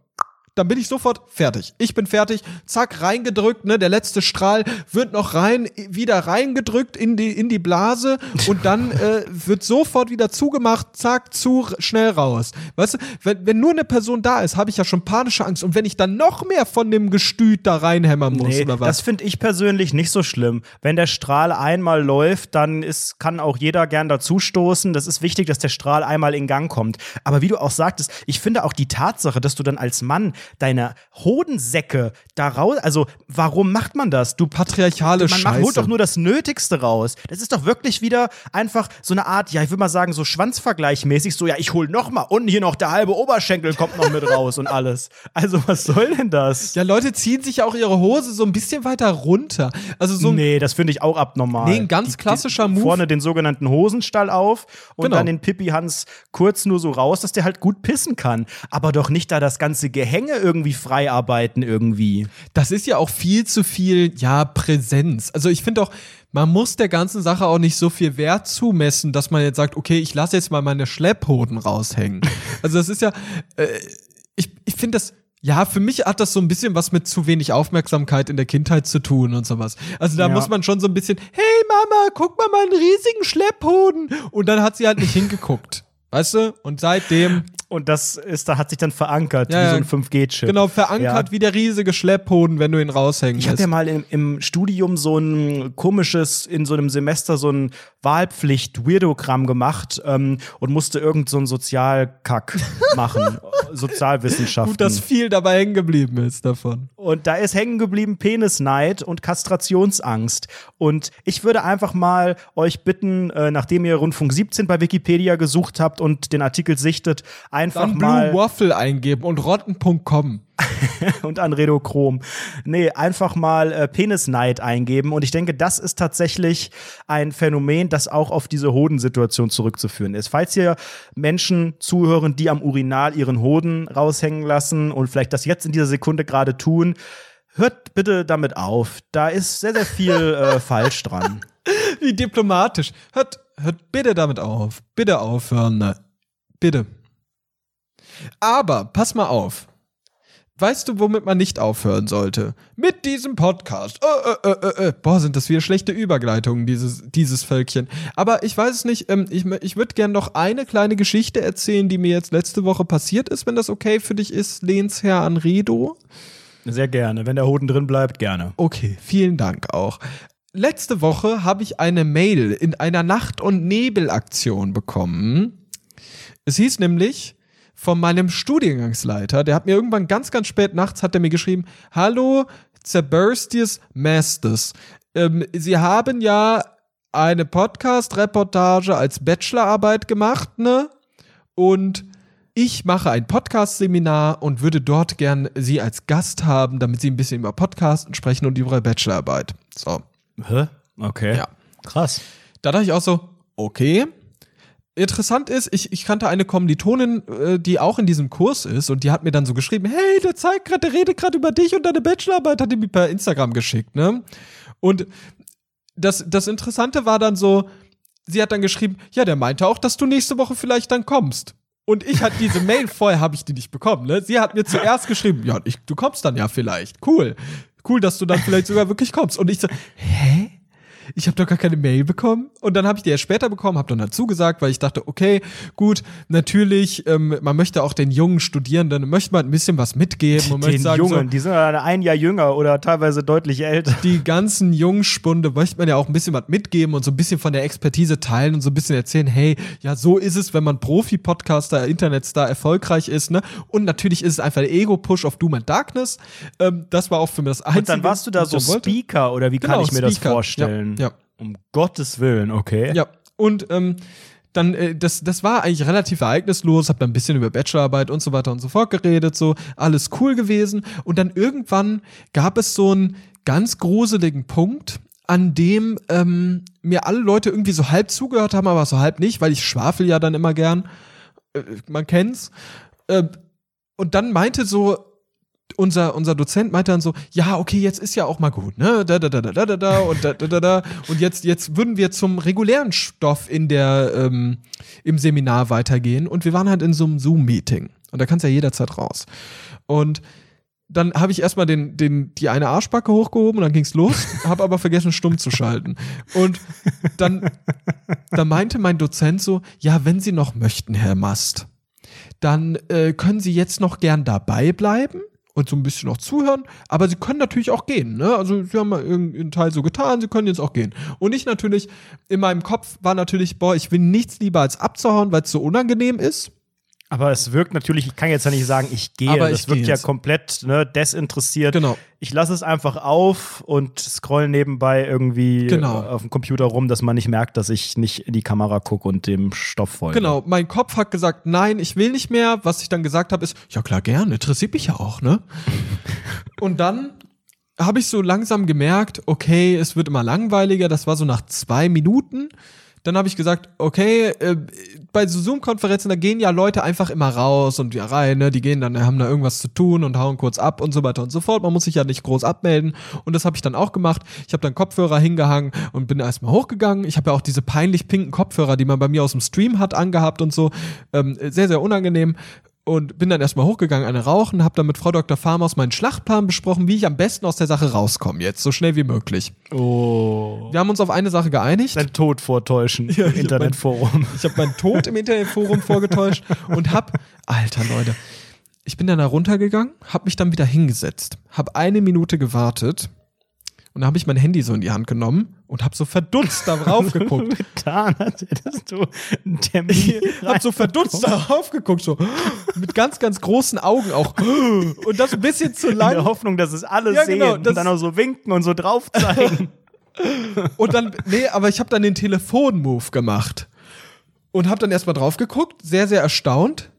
dann bin ich sofort fertig. Ich bin fertig, zack, reingedrückt, ne, der letzte Strahl wird noch rein, wieder reingedrückt in die Blase und dann wird sofort wieder zugemacht, zack, zu, schnell raus. Weißt du, wenn nur eine Person da ist, habe ich ja schon panische Angst. Und wenn ich dann noch mehr von dem Gestüt da reinhämmern muss, oder was? Das finde ich persönlich nicht so schlimm. Wenn der Strahl einmal läuft, dann kann auch jeder gern dazustoßen. Das ist wichtig, dass der Strahl einmal in Gang kommt. Aber wie du auch sagtest, ich finde auch die Tatsache, dass du dann als Mann deine Hodensäcke da raus, also warum macht man das? Du patriarchale Scheiße. Man holt doch nur das Nötigste raus. Das ist doch wirklich wieder einfach so eine Art, ja, ich würde mal sagen, so schwanzvergleichmäßig, so, ja, ich hol noch mal und hier noch der halbe Oberschenkel kommt noch mit raus und alles. Also was soll denn das? Ja, Leute ziehen sich ja auch ihre Hose so ein bisschen weiter runter. Also so nee, das finde ich auch abnormal. Nee, ein ganz klassischer Move. Vorne den sogenannten Hosenstall auf und dann den Pipi-Hans kurz nur so raus, dass der halt gut pissen kann. Aber doch nicht da das ganze Gehänge Dinge irgendwie frei arbeiten irgendwie. Das ist ja auch viel zu viel, ja, Präsenz. Also ich finde auch, man muss der ganzen Sache auch nicht so viel Wert zumessen, dass man jetzt sagt, okay, ich lasse jetzt mal meine Schlepphoden raushängen. Also das ist ja, ich finde das, ja, für mich hat das so ein bisschen was mit zu wenig Aufmerksamkeit in der Kindheit zu tun und sowas. Also da muss man schon so ein bisschen, hey Mama, guck mal meinen riesigen Schlepphoden. Und dann hat sie halt nicht hingeguckt. Weißt du? Und seitdem. Und das ist, da hat sich dann verankert, ja, wie so ein 5G-Chip. Genau, verankert wie der riesige Schlepphoden, wenn du ihn raushängst. Ich hatte ja mal im Studium so ein komisches, in so einem Semester so ein Wahlpflicht-Weirdogramm gemacht und musste irgend so einen Sozialkack machen. Sozialwissenschaften. Gut, dass viel dabei hängen geblieben ist davon. Und da ist hängen geblieben Penisneid und Kastrationsangst. Und ich würde einfach mal euch bitten, nachdem ihr Rundfunk 17 bei Wikipedia gesucht habt und den Artikel sichtet, einfach dann mal Blue Waffle eingeben und rotten.com und anredo Chrom. Nee, einfach mal Penisneid eingeben. Und ich denke, das ist tatsächlich ein Phänomen, das auch auf diese Hodensituation zurückzuführen ist. Falls hier Menschen zuhören, die am Urinal ihren Hoden raushängen lassen und vielleicht das jetzt in dieser Sekunde gerade tun, hört bitte damit auf. Da ist sehr, sehr viel falsch dran. Wie diplomatisch. Hört bitte damit auf. Bitte aufhören. Ne? Bitte. Aber, pass mal auf. Weißt du, womit man nicht aufhören sollte? Mit diesem Podcast. Boah, sind das wieder schlechte Übergleitungen, dieses Völkchen. Aber ich weiß es nicht, ich würde gerne noch eine kleine Geschichte erzählen, die mir jetzt letzte Woche passiert ist, wenn das okay für dich ist, Lehnsherr Anredo. Sehr gerne, wenn der Hoden drin bleibt, gerne. Okay, vielen Dank auch. Letzte Woche habe ich eine Mail in einer Nacht- und Nebelaktion bekommen. Es hieß nämlich von meinem Studiengangsleiter, der hat mir irgendwann ganz, ganz spät nachts, hat er mir geschrieben, hallo, Zerbürstius Masters, Sie haben ja eine Podcast-Reportage als Bachelorarbeit gemacht, ne? Und ich mache ein Podcast-Seminar und würde dort gern Sie als Gast haben, damit Sie ein bisschen über Podcasten sprechen und über Ihre Bachelorarbeit. So. Hä? Okay. Ja. Krass. Da dachte ich auch so, okay. Interessant ist, ich kannte eine Kommilitonin, die auch in diesem Kurs ist, und die hat mir dann so geschrieben, hey, der redet gerade über dich und deine Bachelorarbeit, hat die mir per Instagram geschickt, ne? Und das Interessante war dann so, sie hat dann geschrieben, ja, der meinte auch, dass du nächste Woche vielleicht dann kommst. Und ich hatte diese Mail, vorher habe ich die nicht bekommen, ne? Sie hat mir zuerst geschrieben, ja, du kommst dann ja vielleicht, cool, dass du dann vielleicht sogar wirklich kommst. Und ich so, hä? Ich habe doch gar keine Mail bekommen. Und dann habe ich die erst später bekommen, habe dann dazu gesagt, weil ich dachte, okay, gut, natürlich, man möchte auch den jungen Studierenden, möchte man ein bisschen was mitgeben. Und den sagen, Jungen, so, die sind ja ein Jahr jünger oder teilweise deutlich älter. Die ganzen Jungspunde möchte man ja auch ein bisschen was mitgeben und so ein bisschen von der Expertise teilen und so ein bisschen erzählen, hey, ja, so ist es, wenn man Profi-Podcaster, Internetstar erfolgreich ist, ne? Und natürlich ist es einfach der Ego-Push auf Doom and Darkness. Das war auch für mich das Einzige. Und dann warst du da so Speaker oder wie kann ich mir das vorstellen? Ja. Ja. Um Gottes Willen, okay. Ja, und dann, das war eigentlich relativ ereignislos, hab dann ein bisschen über Bachelorarbeit und so weiter und so fort geredet, so, alles cool gewesen. Und dann irgendwann gab es so einen ganz gruseligen Punkt, an dem mir alle Leute irgendwie so halb zugehört haben, aber so halb nicht, weil ich schwafel ja dann immer gern. Man kennt's. Und dann meinte so unser Dozent meinte dann so, ja, okay, jetzt ist ja auch mal gut, ne, und jetzt würden wir zum regulären Stoff in der, im Seminar weitergehen, und wir waren halt in so einem Zoom-Meeting, und da kannst ja jederzeit raus. Und dann habe ich erstmal die eine Arschbacke hochgehoben, und dann ging's los, habe aber vergessen, stumm zu schalten. Und dann meinte mein Dozent so, ja, wenn Sie noch möchten, Herr Mast, dann können Sie jetzt noch gern dabei bleiben und so ein bisschen noch zuhören, aber Sie können natürlich auch gehen, ne? Also Sie haben mal irgendeinen Teil so getan, Sie können jetzt auch gehen. Und ich natürlich, in meinem Kopf war natürlich, boah, ich will nichts lieber als abzuhauen, weil es so unangenehm ist. Aber es wirkt natürlich, ich kann jetzt ja nicht sagen, ich gehe, aber das wirkt ja komplett, ne, desinteressiert. Genau. Ich lasse es einfach auf und scroll nebenbei irgendwie auf dem Computer rum, dass man nicht merkt, dass ich nicht in die Kamera gucke und dem Stoff folge. Genau, mein Kopf hat gesagt, nein, ich will nicht mehr. Was ich dann gesagt habe ist, ja klar, gerne, interessiert mich ja auch, ne? Und dann habe ich so langsam gemerkt, okay, es wird immer langweiliger. Das war so nach 2 Minuten. Dann habe ich gesagt, okay, bei so Zoom-Konferenzen, da gehen ja Leute einfach immer raus und ja rein, ne? Die gehen dann, haben da irgendwas zu tun und hauen kurz ab und so weiter und so fort. Man muss sich ja nicht groß abmelden. Und das habe ich dann auch gemacht. Ich habe dann Kopfhörer hingehangen und bin erstmal hochgegangen. Ich habe ja auch diese peinlich pinken Kopfhörer, die man bei mir aus dem Stream hat, angehabt und so. Sehr, sehr unangenehm. Und bin dann erstmal hochgegangen, eine rauchen, hab dann mit Frau Dr. Fahrmaus meinen Schlachtplan besprochen, wie ich am besten aus der Sache rauskomme jetzt, so schnell wie möglich. Oh. Wir haben uns auf eine Sache geeinigt. Dein Tod vortäuschen im Internetforum. Ich habe meinen Tod im Internetforum vorgetäuscht und hab, alter Leute, ich bin dann da runtergegangen, hab mich dann wieder hingesetzt, hab eine Minute gewartet und dann habe ich mein Handy so in die Hand genommen und habe so verdutzt darauf geguckt. Getan, als hättest du einen Termin. Ich habe so verdutzt darauf geguckt, so mit ganz, ganz großen Augen auch. Und das ein bisschen zu lang. In der Hoffnung, dass es alle ja, sehen genau, und dann auch so winken und so drauf zeigen. Und dann, nee, aber ich habe dann den Telefonmove gemacht und habe dann erstmal drauf geguckt, sehr, sehr erstaunt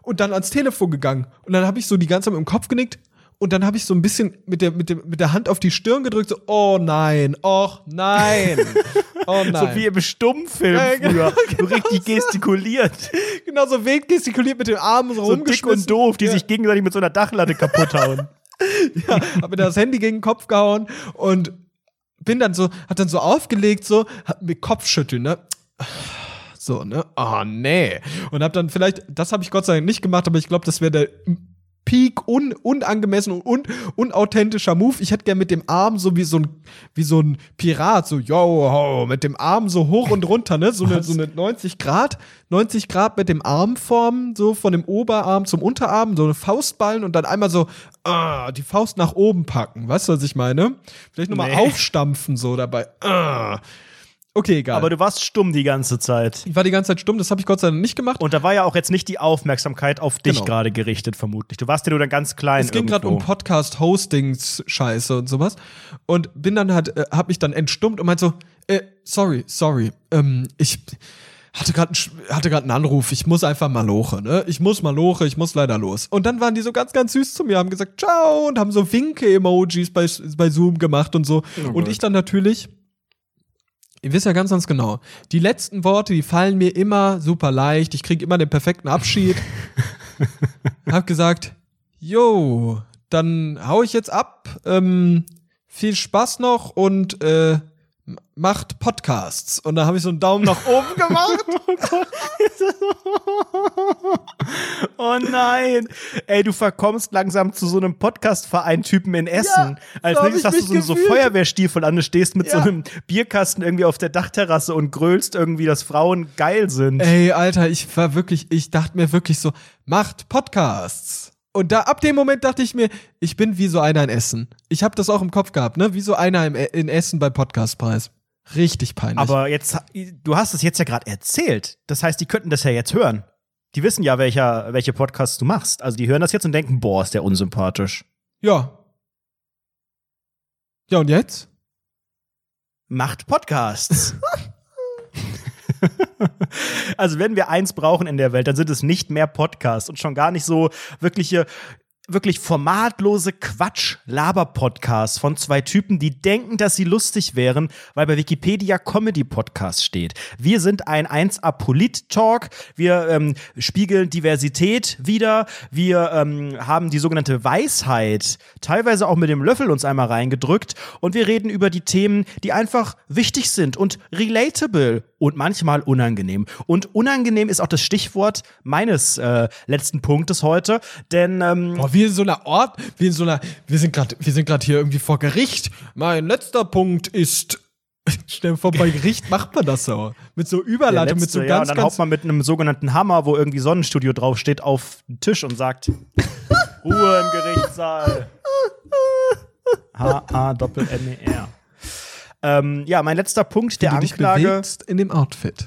und dann ans Telefon gegangen. Und dann habe ich so die ganze Zeit im Kopf genickt. Und dann habe ich so ein bisschen mit der Hand auf die Stirn gedrückt, so, oh nein, och nein, oh nein. So wie im Stummfilm früher, genau, richtig gestikuliert. Genau, so wild gestikuliert mit den Armen so rumgeschmissen. So dick und doof, die sich gegenseitig mit so einer Dachlatte kaputt hauen. Ja, hab mir das Handy gegen den Kopf gehauen und bin dann so, hat dann so aufgelegt, so, hat mir Kopfschütteln, ne? So, ne? Oh nee. Und hab dann vielleicht, das habe ich Gott sei Dank nicht gemacht, aber ich glaube, das wäre der Peak, unangemessen und unauthentischer Move. Ich hätte gern mit dem Arm so wie so ein Pirat, so, yo, mit dem Arm so hoch und runter, ne? So eine 90 Grad mit dem Arm formen, so von dem Oberarm zum Unterarm, so eine Faustballen und dann einmal so, die Faust nach oben packen. Weißt du, was ich meine? Vielleicht nochmal aufstampfen so dabei. Okay, egal. Aber du warst stumm die ganze Zeit. Ich war die ganze Zeit stumm, das habe ich Gott sei Dank nicht gemacht. Und da war ja auch jetzt nicht die Aufmerksamkeit auf dich gerade gerichtet, vermutlich. Du warst ja nur dann ganz klein irgendwo. Es ging gerade um Podcast-Hostings-Scheiße und sowas. Und bin dann halt, hab mich dann entstummt und meinte so, sorry, ich hatte gerade einen Anruf, ich muss einfach maloche, ne? Ich muss leider los. Und dann waren die so ganz, ganz süß zu mir, haben gesagt, ciao, und haben so Winke-Emojis bei Zoom gemacht und so. Oh, und ich dann natürlich... Ihr wisst ja ganz, ganz genau. Die letzten Worte, die fallen mir immer super leicht. Ich kriege immer den perfekten Abschied. Hab gesagt, yo, dann hau ich jetzt ab. Viel Spaß noch und macht Podcasts. Und da habe ich so einen Daumen nach oben gemacht. Oh nein. Ey, du verkommst langsam zu so einem Podcast-Verein-Typen in Essen. Ja, als nächstes hast du so Feuerwehrstiefel an, du stehst mit so einem Bierkasten irgendwie auf der Dachterrasse und grölst irgendwie, dass Frauen geil sind. Ey, Alter, ich dachte mir wirklich so, macht Podcasts. Und da ab dem Moment dachte ich mir, ich bin wie so einer in Essen. Ich habe das auch im Kopf gehabt, ne? Wie so einer in Essen beim Podcastpreis. Richtig peinlich. Aber jetzt, du hast es jetzt ja gerade erzählt. Das heißt, die könnten das ja jetzt hören. Die wissen ja, welche Podcasts du machst. Also die hören das jetzt und denken, boah, ist der unsympathisch. Ja. Ja, und jetzt? Macht Podcasts. Also wenn wir eins brauchen in der Welt, dann sind es nicht mehr Podcasts und schon gar nicht so wirklich formatlose Quatsch-Laber-Podcasts von zwei Typen, die denken, dass sie lustig wären, weil bei Wikipedia Comedy-Podcast steht. Wir sind ein 1A-Polit-Talk, wir spiegeln Diversität wider, wir haben die sogenannte Weisheit, teilweise auch mit dem Löffel uns einmal reingedrückt und wir reden über die Themen, die einfach wichtig sind und relatable und manchmal unangenehm. Und unangenehm ist auch das Stichwort meines letzten Punktes heute, denn wir sind gerade hier irgendwie vor Gericht. Mein letzter Punkt ist, schnell vor, bei Gericht macht man das so. Mit so Überleitung, mit so ganz, und dann haut man mit einem sogenannten Hammer, wo irgendwie Sonnenstudio draufsteht, auf den Tisch und sagt, Ruhe im Gerichtssaal. H-A-Doppel-N-E-R. Ja, mein letzter Punkt der Anklage. Du dich bewegst in dem Outfit.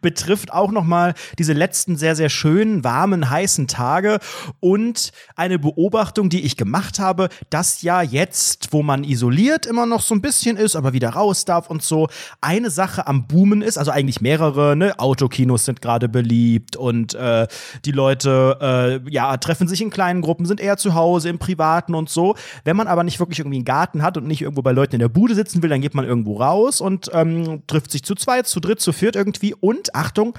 Betrifft auch nochmal diese letzten sehr, sehr schönen, warmen, heißen Tage und eine Beobachtung, die ich gemacht habe, dass ja jetzt, wo man isoliert immer noch so ein bisschen ist, aber wieder raus darf und so, eine Sache am Boomen ist, also eigentlich mehrere, ne? Autokinos sind gerade beliebt und die Leute treffen sich in kleinen Gruppen, sind eher zu Hause, im Privaten und so. Wenn man aber nicht wirklich irgendwie einen Garten hat und nicht irgendwo bei Leuten in der Bude sitzen essen will, dann geht man irgendwo raus und trifft sich zu zweit, zu dritt, zu viert irgendwie und, Achtung,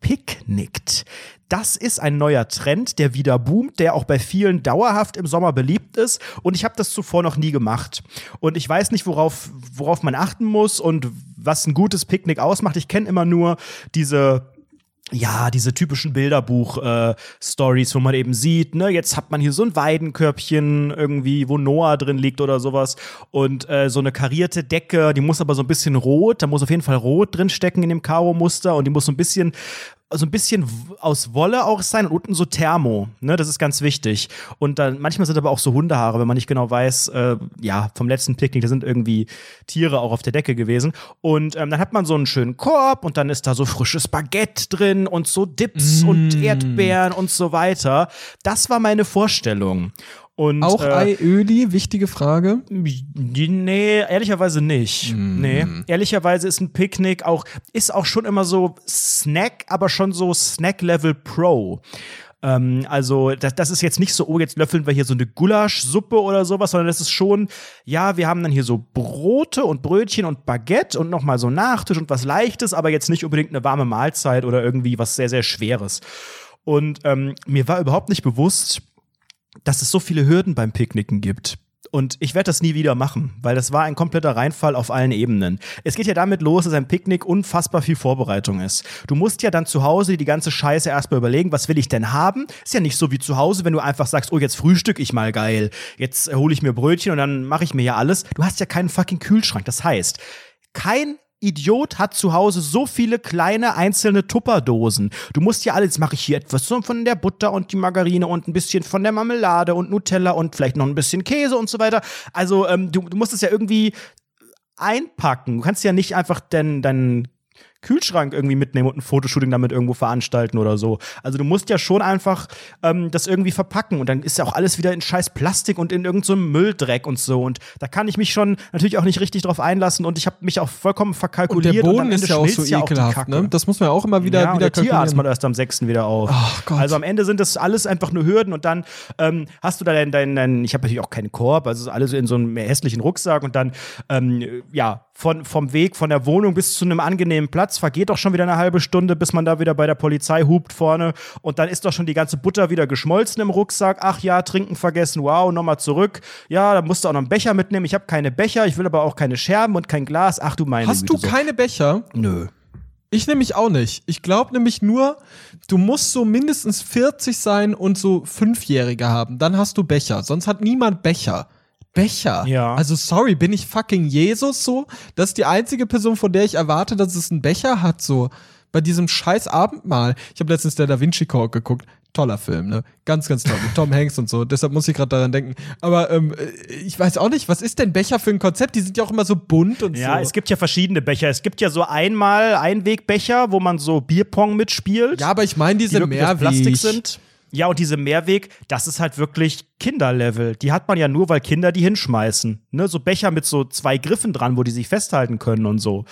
picknickt. Das ist ein neuer Trend, der wieder boomt, der auch bei vielen dauerhaft im Sommer beliebt ist. Und ich habe das zuvor noch nie gemacht. Und ich weiß nicht, worauf man achten muss und was ein gutes Picknick ausmacht. Ich kenne immer nur diese typischen Bilderbuch-Stories, wo man eben sieht, ne, jetzt hat man hier so ein Weidenkörbchen irgendwie, wo Noah drin liegt oder sowas und so eine karierte Decke, die muss aber so ein bisschen rot, da muss auf jeden Fall rot drin stecken in dem Karo-Muster und die muss so ein bisschen aus Wolle auch sein und unten so Thermo, ne, das ist ganz wichtig. Und dann manchmal sind aber auch so Hundehaare, wenn man nicht genau weiß, vom letzten Picknick, da sind irgendwie Tiere auch auf der Decke gewesen. Und dann hat man so einen schönen Korb und dann ist da so frisches Baguette drin und so Dips und Erdbeeren und so weiter. Das war meine Vorstellung. Und, auch Ei Öli, wichtige Frage? Nee, ehrlicherweise nicht. Nee, ehrlicherweise ist ein Picknick ist auch schon immer so Snack, aber schon so Snack-Level Pro. Also das ist jetzt nicht so, oh, jetzt löffeln wir hier so eine Gulaschsuppe oder sowas, sondern das ist schon, ja, wir haben dann hier so Brote und Brötchen und Baguette und nochmal so Nachtisch und was Leichtes, aber jetzt nicht unbedingt eine warme Mahlzeit oder irgendwie was sehr, sehr Schweres. Und mir war überhaupt nicht bewusst, dass es so viele Hürden beim Picknicken gibt. Und ich werde das nie wieder machen, weil das war ein kompletter Reinfall auf allen Ebenen. Es geht ja damit los, dass ein Picknick unfassbar viel Vorbereitung ist. Du musst ja dann zu Hause die ganze Scheiße erstmal überlegen, was will ich denn haben? Ist ja nicht so wie zu Hause, wenn du einfach sagst, oh, jetzt frühstück ich mal geil. Jetzt hole ich mir Brötchen und dann mache ich mir ja alles. Du hast ja keinen fucking Kühlschrank. Das heißt, kein Idiot hat zu Hause so viele kleine einzelne Tupperdosen. Du musst ja alles, mache ich hier etwas von der Butter und die Margarine und ein bisschen von der Marmelade und Nutella und vielleicht noch ein bisschen Käse und so weiter. Also du musst es ja irgendwie einpacken. Du kannst ja nicht einfach deinen Kühlschrank irgendwie mitnehmen und ein Fotoshooting damit irgendwo veranstalten oder so. Also du musst ja schon einfach das irgendwie verpacken und dann ist ja auch alles wieder in scheiß Plastik und in irgendeinem so Mülldreck und so und da kann ich mich schon natürlich auch nicht richtig drauf einlassen und ich habe mich auch vollkommen verkalkuliert. Und der Boden und ist ja auch so ekelhaft, ne? Das muss man ja auch immer wieder kalkulieren. Ja, der Tierarzt macht erst am 6. wieder auf. Oh Gott. Also am Ende sind das alles einfach nur Hürden und dann hast du da dein ich habe natürlich auch keinen Korb, also alles in so einem hässlichen Rucksack und dann vom Weg von der Wohnung bis zu einem angenehmen Platz vergeht doch schon wieder eine halbe Stunde, bis man da wieder bei der Polizei hupt vorne und dann ist doch schon die ganze Butter wieder geschmolzen im Rucksack. Ach ja, trinken vergessen, wow, nochmal zurück. Ja, da musst du auch noch einen Becher mitnehmen. Ich habe keine Becher, ich will aber auch keine Scherben und kein Glas. Ach du meine Güte. Hast du keine Becher? Nö. Ich nämlich auch nicht. Ich glaube nämlich nur, du musst so mindestens 40 sein und so 5-Jährige haben. Dann hast du Becher. Sonst hat niemand Becher. Becher? Ja. Also sorry, bin ich fucking Jesus so? Das ist die einzige Person, von der ich erwarte, dass es einen Becher hat so. Bei diesem scheiß Abendmahl. Ich habe letztens der Da Vinci Code geguckt. Toller Film, ne? Ganz, ganz toll. Mit Tom Hanks und so. Deshalb muss ich gerade daran denken. Aber ich weiß auch nicht, was ist denn Becher für ein Konzept? Die sind ja auch immer so bunt und so. Ja, es gibt ja verschiedene Becher. Es gibt ja so einmal Einwegbecher, wo man so Bierpong mitspielt. Ja, aber ich meine diese Mehrweg. Die Plastik sind. Ja, und diese Mehrweg, das ist halt wirklich Kinderlevel. Die hat man ja nur, weil Kinder die hinschmeißen. Ne? So Becher mit so 2 Griffen dran, wo die sich festhalten können und so.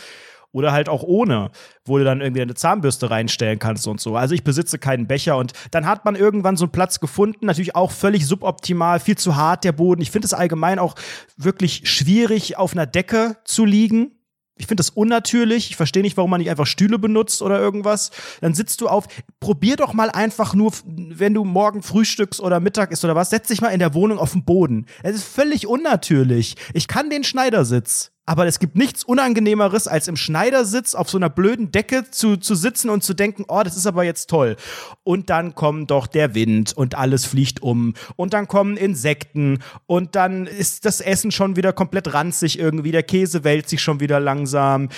Oder halt auch ohne, wo du dann irgendwie eine Zahnbürste reinstellen kannst und so. Also ich besitze keinen Becher. Und dann hat man irgendwann so einen Platz gefunden. Natürlich auch völlig suboptimal, viel zu hart der Boden. Ich finde es allgemein auch wirklich schwierig, auf einer Decke zu liegen. Ich finde das unnatürlich. Ich verstehe nicht, warum man nicht einfach Stühle benutzt oder irgendwas. Dann sitzt du auf. Probier doch mal einfach nur, wenn du morgen frühstückst oder Mittag isst oder was, setz dich mal in der Wohnung auf den Boden. Es ist völlig unnatürlich. Ich kann den Schneidersitz. Aber es gibt nichts Unangenehmeres, als im Schneidersitz auf so einer blöden Decke zu sitzen und zu denken, oh, das ist aber jetzt toll. Und dann kommt doch der Wind und alles fliegt um. Und dann kommen Insekten und dann ist das Essen schon wieder komplett ranzig irgendwie. Der Käse wälzt sich schon wieder langsam.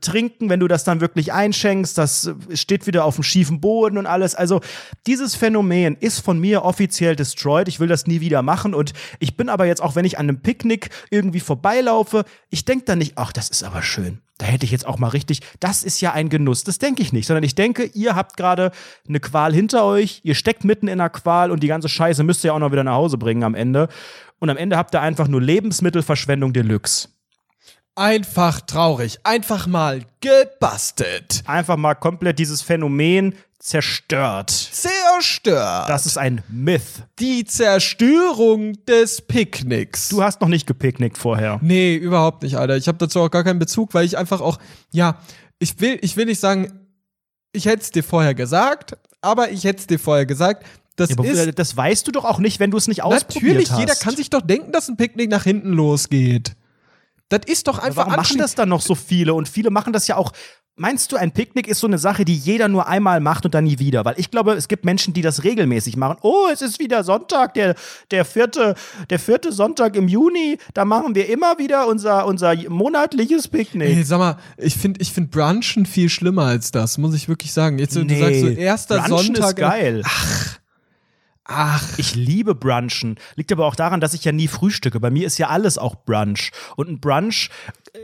Trinken, wenn du das dann wirklich einschenkst, das steht wieder auf dem schiefen Boden und alles. Also dieses Phänomen ist von mir offiziell destroyed. Ich will das nie wieder machen und ich bin aber jetzt auch, wenn ich an einem Picknick irgendwie vorbeilaufe, ich denke da nicht, ach, das ist aber schön. Da hätte ich jetzt auch mal richtig, das ist ja ein Genuss. Das denke ich nicht, sondern ich denke, ihr habt gerade eine Qual hinter euch, ihr steckt mitten in einer Qual und die ganze Scheiße müsst ihr ja auch noch wieder nach Hause bringen am Ende. Und am Ende habt ihr einfach nur Lebensmittelverschwendung Deluxe. Einfach traurig, einfach mal gebastelt. Einfach mal komplett dieses Phänomen Zerstört. Das ist ein Myth. Die Zerstörung des Picknicks. Du hast noch nicht gepicknickt vorher. Nee, überhaupt nicht, Alter. Ich habe dazu auch gar keinen Bezug, weil ich einfach auch, ja, ich will nicht sagen, ich hätte es dir vorher gesagt, das ist, das weißt du doch auch nicht, wenn du es nicht ausprobiert hast. Natürlich, jeder kann sich doch denken, dass ein Picknick nach hinten losgeht. Das ist doch einfach. Warum machen das dann noch so viele? Und viele machen das ja auch. Meinst du, ein Picknick ist so eine Sache, die jeder nur einmal macht und dann nie wieder? Weil ich glaube, es gibt Menschen, die das regelmäßig machen. Oh, es ist wieder Sonntag, der vierte Sonntag im Juni. Da machen wir immer wieder unser monatliches Picknick. Ey, sag mal, ich find Brunchen viel schlimmer als das, muss ich wirklich sagen. Jetzt, nee, du sagst so, erster Brunchen Sonntag. Ist geil. Ach, ich liebe Brunchen. Liegt aber auch daran, dass ich ja nie frühstücke. Bei mir ist ja alles auch Brunch. Und ein Brunch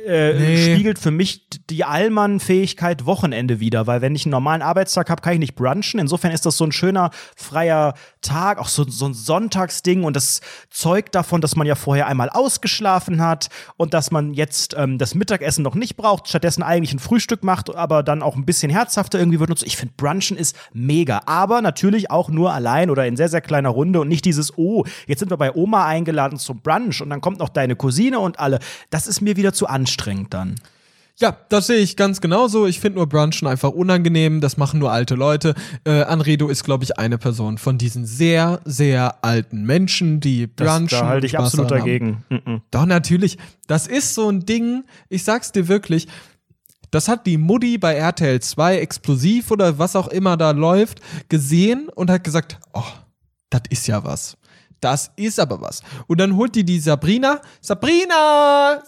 spiegelt für mich die Allmann-Fähigkeit Wochenende wieder. Weil wenn ich einen normalen Arbeitstag habe, kann ich nicht brunchen. Insofern ist das so ein schöner, freier Tag. Auch so ein Sonntagsding. Und das zeugt davon, dass man ja vorher einmal ausgeschlafen hat. Und dass man jetzt das Mittagessen noch nicht braucht. Stattdessen eigentlich ein Frühstück macht, aber dann auch ein bisschen herzhafter irgendwie wird. Und so. Ich finde, Brunchen ist mega. Aber natürlich auch nur allein oder in sehr, sehr kleiner Runde und nicht dieses, oh, jetzt sind wir bei Oma eingeladen zum Brunch und dann kommt noch deine Cousine und alle. Das ist mir wieder zu anstrengend dann. Ja, das sehe ich ganz genauso. Ich finde nur Brunchen einfach unangenehm. Das machen nur alte Leute. Anredo ist, glaube ich, eine Person von diesen sehr, sehr alten Menschen, die Brunchen. Da halte ich absolut dagegen. Mm-mm. Doch, natürlich. Das ist so ein Ding, ich sag's dir wirklich, das hat die Mutti bei RTL 2 Explosiv oder was auch immer da läuft gesehen und hat gesagt, oh, das ist ja was. Das ist aber was. Und dann holt die Sabrina. Sabrina,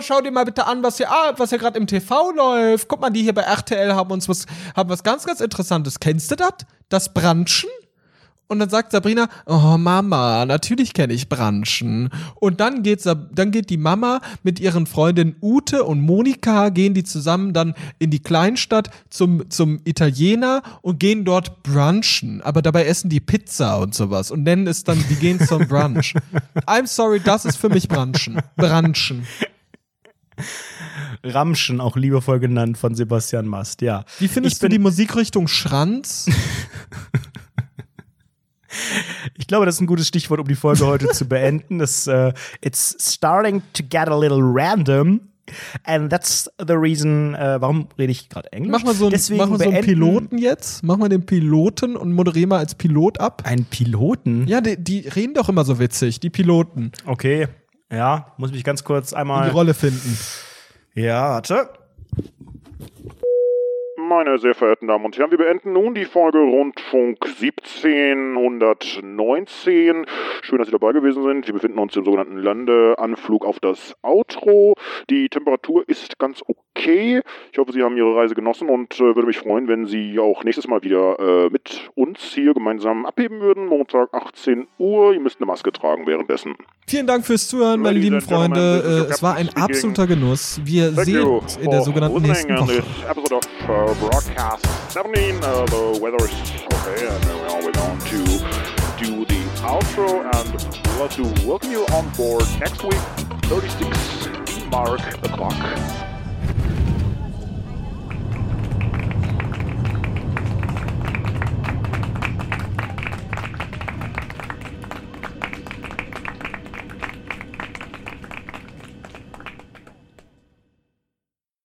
schau dir mal bitte an, was hier gerade im TV läuft. Guck mal, die hier bei RTL haben was ganz, ganz Interessantes. Kennst du das? Das Brunchen? Und dann sagt Sabrina, oh Mama, natürlich kenne ich Brunchen. Und dann geht die Mama mit ihren Freundinnen Ute und Monika, gehen die zusammen dann in die Kleinstadt zum Italiener und gehen dort brunchen. Aber dabei essen die Pizza und sowas und nennen es dann, die gehen zum Brunch. I'm sorry, das ist für mich Brunchen. Brunchen. Ramschen, auch liebevoll genannt von Sebastian Mast, ja. Wie findest du die Musikrichtung Schranz? Ich glaube, das ist ein gutes Stichwort, um die Folge heute zu beenden. It's starting to get a little random. And that's the reason, warum rede ich gerade Englisch? Mach mal so einen Piloten jetzt. Mach mal den Piloten und moderier mal als Pilot ab. Einen Piloten? Ja, die reden doch immer so witzig, die Piloten. Okay, ja, muss mich ganz kurz einmal in die Rolle finden. Ja, warte. Meine sehr verehrten Damen und Herren, wir beenden nun die Folge Rundfunk 1719. Schön, dass Sie dabei gewesen sind. Wir befinden uns im sogenannten Landeanflug auf das Outro. Die Temperatur ist ganz okay. Ich hoffe, Sie haben Ihre Reise genossen und würde mich freuen, wenn Sie auch nächstes Mal wieder mit uns hier gemeinsam abheben würden. Montag 18 Uhr. Ihr müsst eine Maske tragen währenddessen. Vielen Dank fürs Zuhören, meine lieben Freunde. Es war ein absoluter Genuss. Wir sehen uns in der sogenannten nächsten Woche. Broadcast 17. The weather is okay, and we're always on to do the outro, and we'd love to welcome you on board next week, 36 mark the clock.